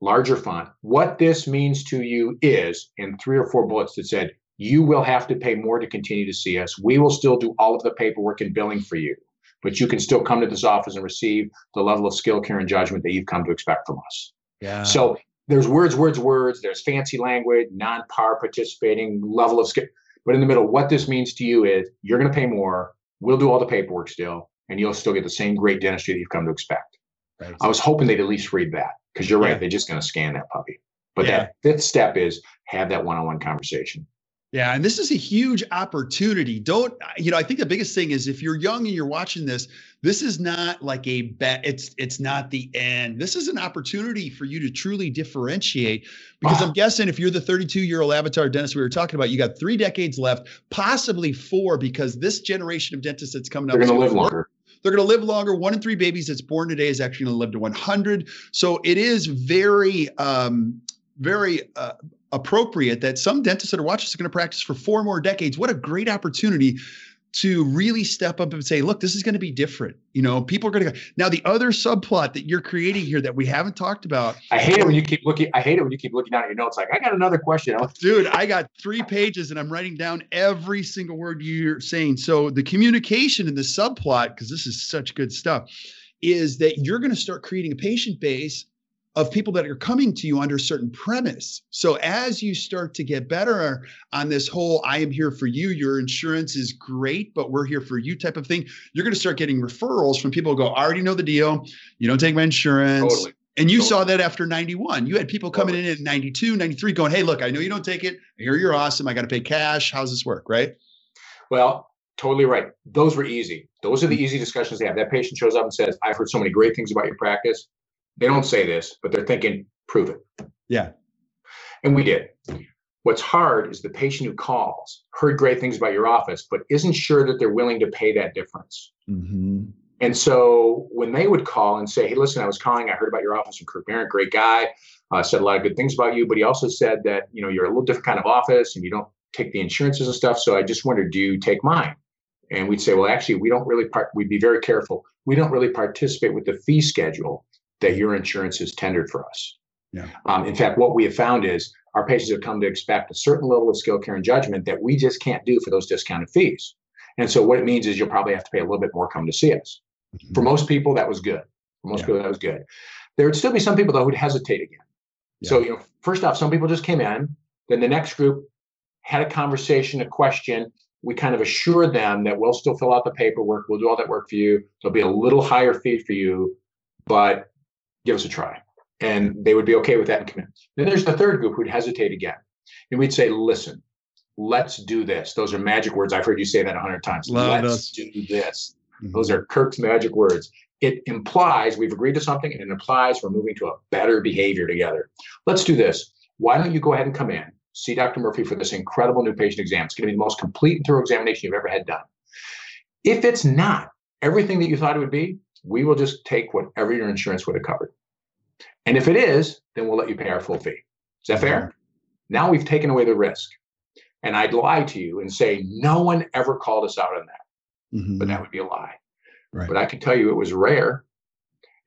larger font, what this means to you is, in 3 or 4 bullets that said, you will have to pay more to continue to see us. We will still do all of the paperwork and billing for you, but you can still come to this office and receive the level of skill, care, and judgment that you've come to expect from us. Yeah. So there's words, words, words. There's fancy language, non-par participating, level of skill. But in the middle, what this means to you is you're going to pay more. We'll do all the paperwork still, and you'll still get the same great dentistry that you've come to expect. Right. I was hoping they'd at least read that, because you're right. They're just going to scan that puppy. But that fifth step is have that one-on-one conversation. Yeah. And this is a huge opportunity. I think the biggest thing is if you're young and you're watching this, this is not like a bet. It's not the end. This is an opportunity for you to truly differentiate, because I'm guessing if you're the 32-year-old avatar dentist we were talking about, you got 3 decades left, possibly 4, because this generation of dentists that's coming up, they're going to live longer. They're going to live longer. 1 in 3 babies that's born today is actually going to live to 100. So it is very, very appropriate that some dentists that are watching this are going to practice for 4 more decades. What a great opportunity to really step up and say, look, this is going to be different. You know, people are going to go. Now, the other subplot that you're creating here that we haven't talked about. I hate it when you keep looking down at your notes like, I got another question. Dude, I got 3 pages and I'm writing down every single word you're saying. So the communication in the subplot, because this is such good stuff, is that you're going to start creating a patient base of people that are coming to you under a certain premise. So as you start to get better on this whole, I am here for you, your insurance is great, but we're here for you type of thing, you're going to start getting referrals from people who go, I already know the deal. You don't take my insurance. Totally. And you saw that after 91. You had people coming in at 92, 93 going, hey, look, I know you don't take it. I hear you're awesome. I got to pay cash. How's this work, right? Well, totally right. Those were easy. Those are the easy discussions they have. That patient shows up and says, I've heard so many great things about your practice. They don't say this, but they're thinking, prove it. Yeah. And we did. What's hard is the patient who calls, heard great things about your office, but isn't sure that they're willing to pay that difference. Mm-hmm. And so when they would call and say, hey, listen, I was calling, I heard about your office from Kirk Behrendt, great guy, said a lot of good things about you, but he also said that, you know, you're a little different kind of office and you don't take the insurances and stuff. So I just wondered, do you take mine? And we'd say, well, actually, we don't really, we'd be very careful. We don't really participate with the fee schedule that your insurance is tendered for us. Yeah. In fact, what we have found is our patients have come to expect a certain level of skill, care, and judgment that we just can't do for those discounted fees. And so what it means is you'll probably have to pay a little bit more come to see us. Mm-hmm. For most people, that was good. For most people, that was good. There would still be some people though who'd hesitate again. Yeah. So, you know, first off, some people just came in, then the next group had a conversation, a question. We kind of assured them that we'll still fill out the paperwork. We'll do all that work for you. There'll be a little higher fee for you, but give us a try. And they would be okay with that and come in. Then there's the third group who'd hesitate again. And we'd say, listen, let's do this. Those are magic words. I've heard you say that 100 times. Let's do this. Mm-hmm. Those are Kirk's magic words. It implies we've agreed to something, and it implies we're moving to a better behavior together. Let's do this. Why don't you go ahead and come in, see Dr. Murphy for this incredible new patient exam. It's going to be the most complete and thorough examination you've ever had done. If it's not everything that you thought it would be, we will just take whatever your insurance would have covered. And if it is, then we'll let you pay our full fee. Is that fair? Now we've taken away the risk. And I'd lie to you and say, no one ever called us out on that. Mm-hmm. But that would be a lie. Right. But I can tell you it was rare.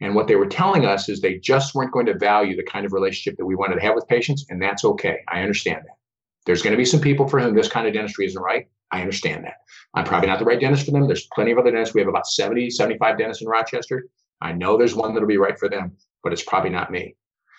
And what they were telling us is they just weren't going to value the kind of relationship that we wanted to have with patients. And that's okay. I understand that. There's going to be some people for whom this kind of dentistry isn't right. I understand that. I'm probably not the right dentist for them. There's plenty of other dentists. We have about 70, 75 dentists in Rochester. I know there's one that'll be right for them, but it's probably not me.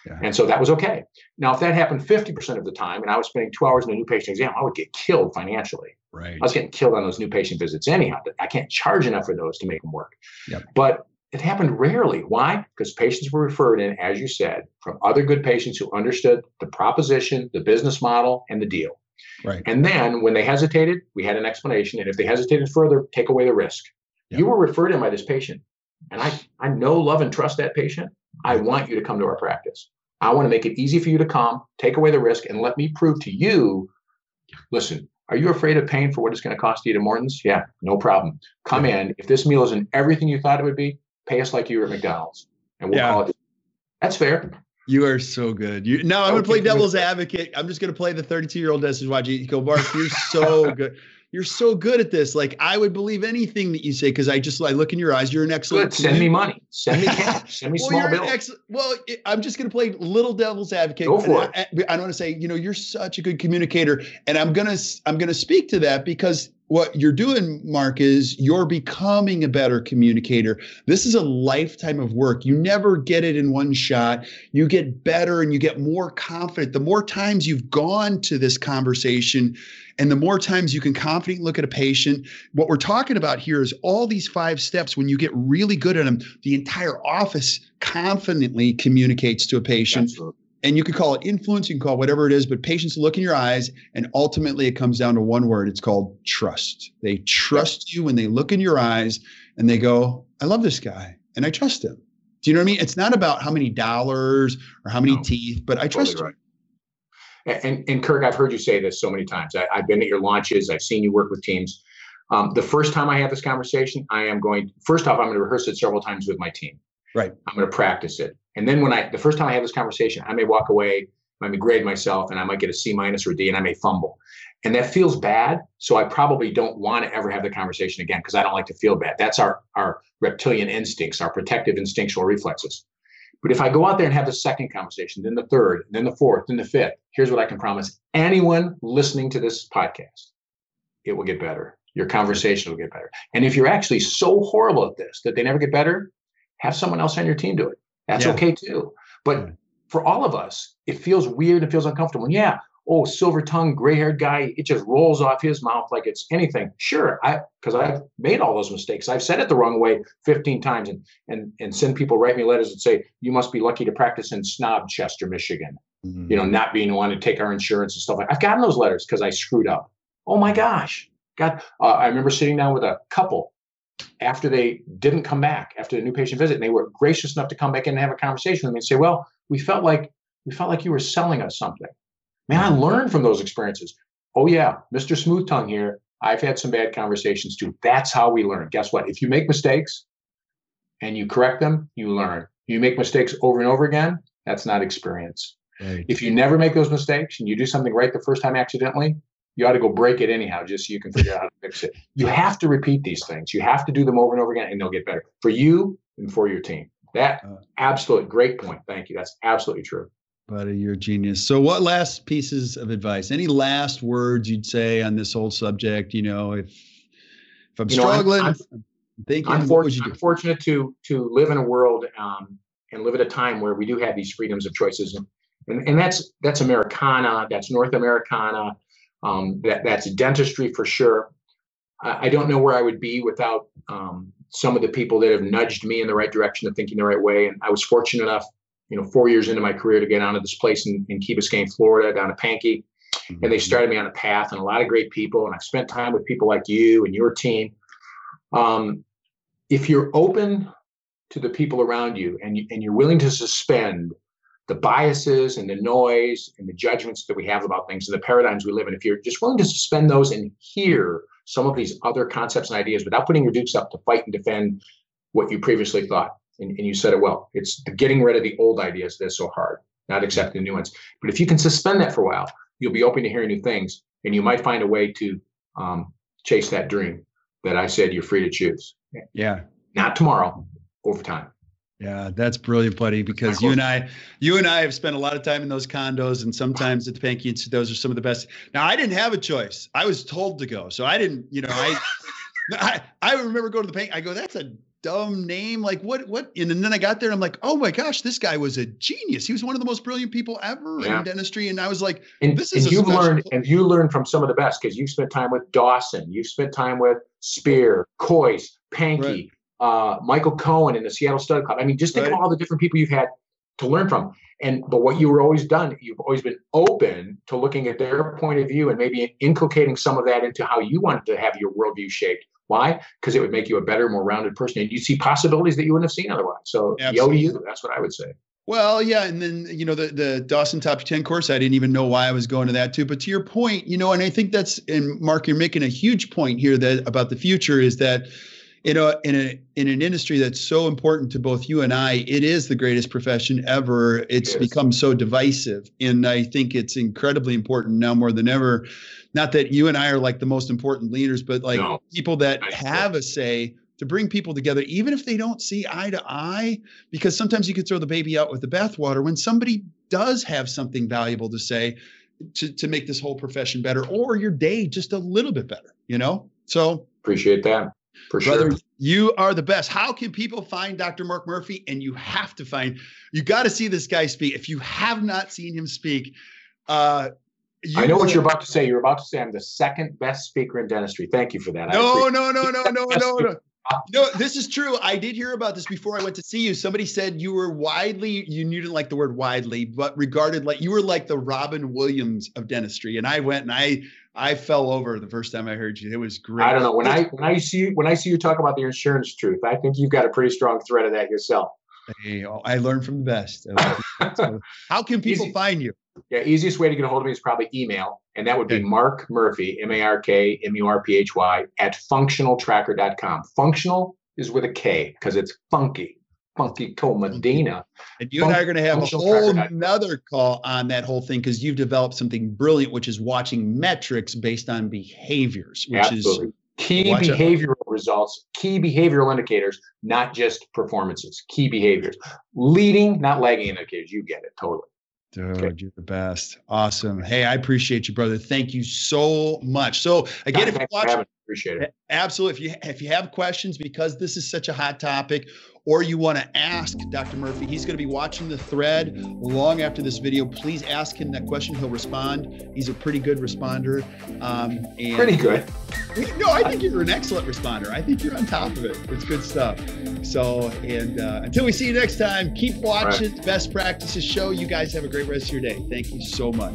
Yeah. And so that was okay. Now, if that happened 50% of the time and I was spending 2 hours in a new patient exam, I would get killed financially. Right. I was getting killed on those new patient visits anyhow. I can't charge enough for those to make them work. Yep. But it happened rarely. Why? Because patients were referred in, as you said, from other good patients who understood the proposition, the business model, and the deal. Right. And then when they hesitated, we had an explanation. And if they hesitated further, take away the risk. Yep. You were referred in by this patient. And I know, love, and trust that patient. I want you to come to our practice. I want to make it easy for you to come, take away the risk, and let me prove to you, listen, are you afraid of paying for what it's going to cost to eat at Morton's? Yeah, no problem. Come in. If this meal isn't everything you thought it would be, pay us like you were at McDonald's. And we'll call it. That's fair. You are so good. No, I'm going to play devil's advocate. I'm just going to play the 32-year-old dentist watching. You go, Mark, you're so good. You're so good at this. Like, I would believe anything that you say because I look in your eyes. You're an excellent. Good. Send me money. Send me cash. Send me small bills. I'm just going to play little devil's advocate. Go for it. I want to say, you know, you're such a good communicator, and I'm gonna speak to that because what you're doing, Mark, is you're becoming a better communicator. This is a lifetime of work. You never get it in one shot. You get better and you get more confident. The more times you've gone to this conversation and the more times you can confidently look at a patient, what we're talking about here is all these 5 steps. When you get really good at them, the entire office confidently communicates to a patient. Absolutely. And you could call it influence, you can call it whatever it is, but patients look in your eyes and ultimately it comes down to one word. It's called trust. They trust you when they look in your eyes and they go, I love this guy and I trust him. Do you know what I mean? It's not about how many dollars or how many teeth, but I trust him. Right. And Kirk, I've heard you say this so many times. I've been at your launches. I've seen you work with teams. The first time I have this conversation, first off, I'm going to rehearse it several times with my team. Right. I'm going to practice it. And then the first time I have this conversation, I may walk away, I may grade myself, and I might get a C- or a D, and I may fumble. And that feels bad. So I probably don't want to ever have the conversation again because I don't like to feel bad. That's our reptilian instincts, our protective instinctual reflexes. But if I go out there and have the second conversation, then the third, then the fourth, then the fifth, here's what I can promise anyone listening to this podcast. It will get better. Your conversation will get better. And if you're actually so horrible at this that they never get better, have someone else on your team do it. That's okay too. But for all of us, it feels weird. It feels uncomfortable. And silver tongued, gray haired guy. It just rolls off his mouth like it's anything. Sure. Because I've made all those mistakes. I've said it the wrong way 15 times and send people write me letters and say, you must be lucky to practice in Snobchester, Michigan, not being the one to take our insurance and stuff like that. I've gotten those letters because I screwed up. Oh my gosh. God, I remember sitting down with a couple after they didn't come back after the new patient visit, and they were gracious enough to come back in and have a conversation with me and say, well, we felt like you were selling us something. Man, I learned from those experiences. Oh yeah, Mr. Smooth Tongue here. I've had some bad conversations too. That's how we learn. Guess what? If you make mistakes and you correct them, you learn. You make mistakes over and over again, that's not experience. Right. If you never make those mistakes and you do something right the first time accidentally, you ought to go break it anyhow, just so you can figure out how to fix it. You have to repeat these things. You have to do them over and over again, and they'll get better for you and for your team. That absolute great point. Thank you. That's absolutely true. Buddy, you're a genius. So what last pieces of advice, any last words you'd say on this whole subject? If I'm struggling, I'm thinking, I'm fortunate to live in a world and live at a time where we do have these freedoms of choices. And that's Americana, that's North Americana. That's dentistry for sure. I don't know where I would be without some of the people that have nudged me in the right direction of thinking the right way. And I was fortunate enough, 4 years into my career to get onto this place in Key Biscayne, Florida, down to Pankey. And they started me on a path and a lot of great people. And I've spent time with people like you and your team. If you're open to the people around you and you're willing to suspend the biases and the noise and the judgments that we have about things and the paradigms we live in, if you're just willing to suspend those and hear some of these other concepts and ideas without putting your dukes up to fight and defend what you previously thought. And you said it well, it's the getting rid of the old ideas that's so hard, not accepting the new ones. But if you can suspend that for a while, you'll be open to hearing new things and you might find a way to chase that dream that I said you're free to choose. Yeah. Not tomorrow, over time. Yeah, that's brilliant, buddy, because you and I have spent a lot of time in those condos and sometimes at the Pankey Institute, those are some of the best. Now, I didn't have a choice. I was told to go. So I didn't, I remember going to the Pankey. I go, that's a dumb name. Like what? And then I got there and I'm like, oh my gosh, this guy was a genius. He was one of the most brilliant people ever in dentistry. And I was like, you learned from some of the best because you've spent time with Dawson. You've spent time with Spear, Kois, Pankey. Right. Michael Cohen in the Seattle Stud Club. I mean, just think of all the different people you've had to learn from. But what you were always done, you've always been open to looking at their point of view and maybe inculcating some of that into how you wanted to have your worldview shaped. Why? Because it would make you a better, more rounded person. And you see possibilities that you wouldn't have seen otherwise. So yo to you, that's what I would say. Well, yeah. And then, the Dawson Top 10 course, I didn't even know why I was going to that too. But to your point, and I think and Mark, you're making a huge point here that about the future is that, in an industry that's so important to both you and I, it is the greatest profession ever. It's become so divisive. And I think it's incredibly important now more than ever. Not that you and I are like the most important leaders, but like people that have a say to bring people together, even if they don't see eye to eye, because sometimes you could throw the baby out with the bathwater when somebody does have something valuable to say to make this whole profession better or your day just a little bit better, So appreciate that. For sure. Brother, you are the best. How can people find Dr. Mark Murphy? And you got to see this guy speak. If you have not seen him speak, I know what you're about to say. You're about to say I'm the second best speaker in dentistry. Thank you for that. No, no, no, no, no, no, no. No, this is true. I did hear about this before I went to see you. Somebody said you were widely, you didn't like the word widely, but regarded like you were like the Robin Williams of dentistry. And I went and I fell over the first time I heard you. It was great. I don't know. When I see you talk about the insurance truth, I think you've got a pretty strong thread of that yourself. Hey, I learned from the best. How can people find you? Yeah, easiest way to get a hold of me is probably email, and that would be Mark Murphy, MarkMurphy @functionaltracker.com. Functional is with a K because it's funky. Funky Comedina. And you and I are going to have a whole another call on that whole thing because you've developed something brilliant, which is watching metrics based on behaviors, which is key behavioral results, key behavioral indicators, not just performances, key behaviors. Leading, not lagging indicators. You get it totally. Dude, you're the best. Awesome. Hey, I appreciate you, brother. Thank you so much. So again, if you watch, appreciate it. Absolutely. If you have questions, because this is such a hot topic, or you want to ask Dr. Murphy, he's going to be watching the thread long after this video. Please ask him that question. He'll respond. He's a pretty good responder. Pretty good. No, I think you're an excellent responder. I think you're on top of it. It's good stuff. So, and until we see you next time, keep watching Best Practices Show. You guys have a great rest of your day. Thank you so much.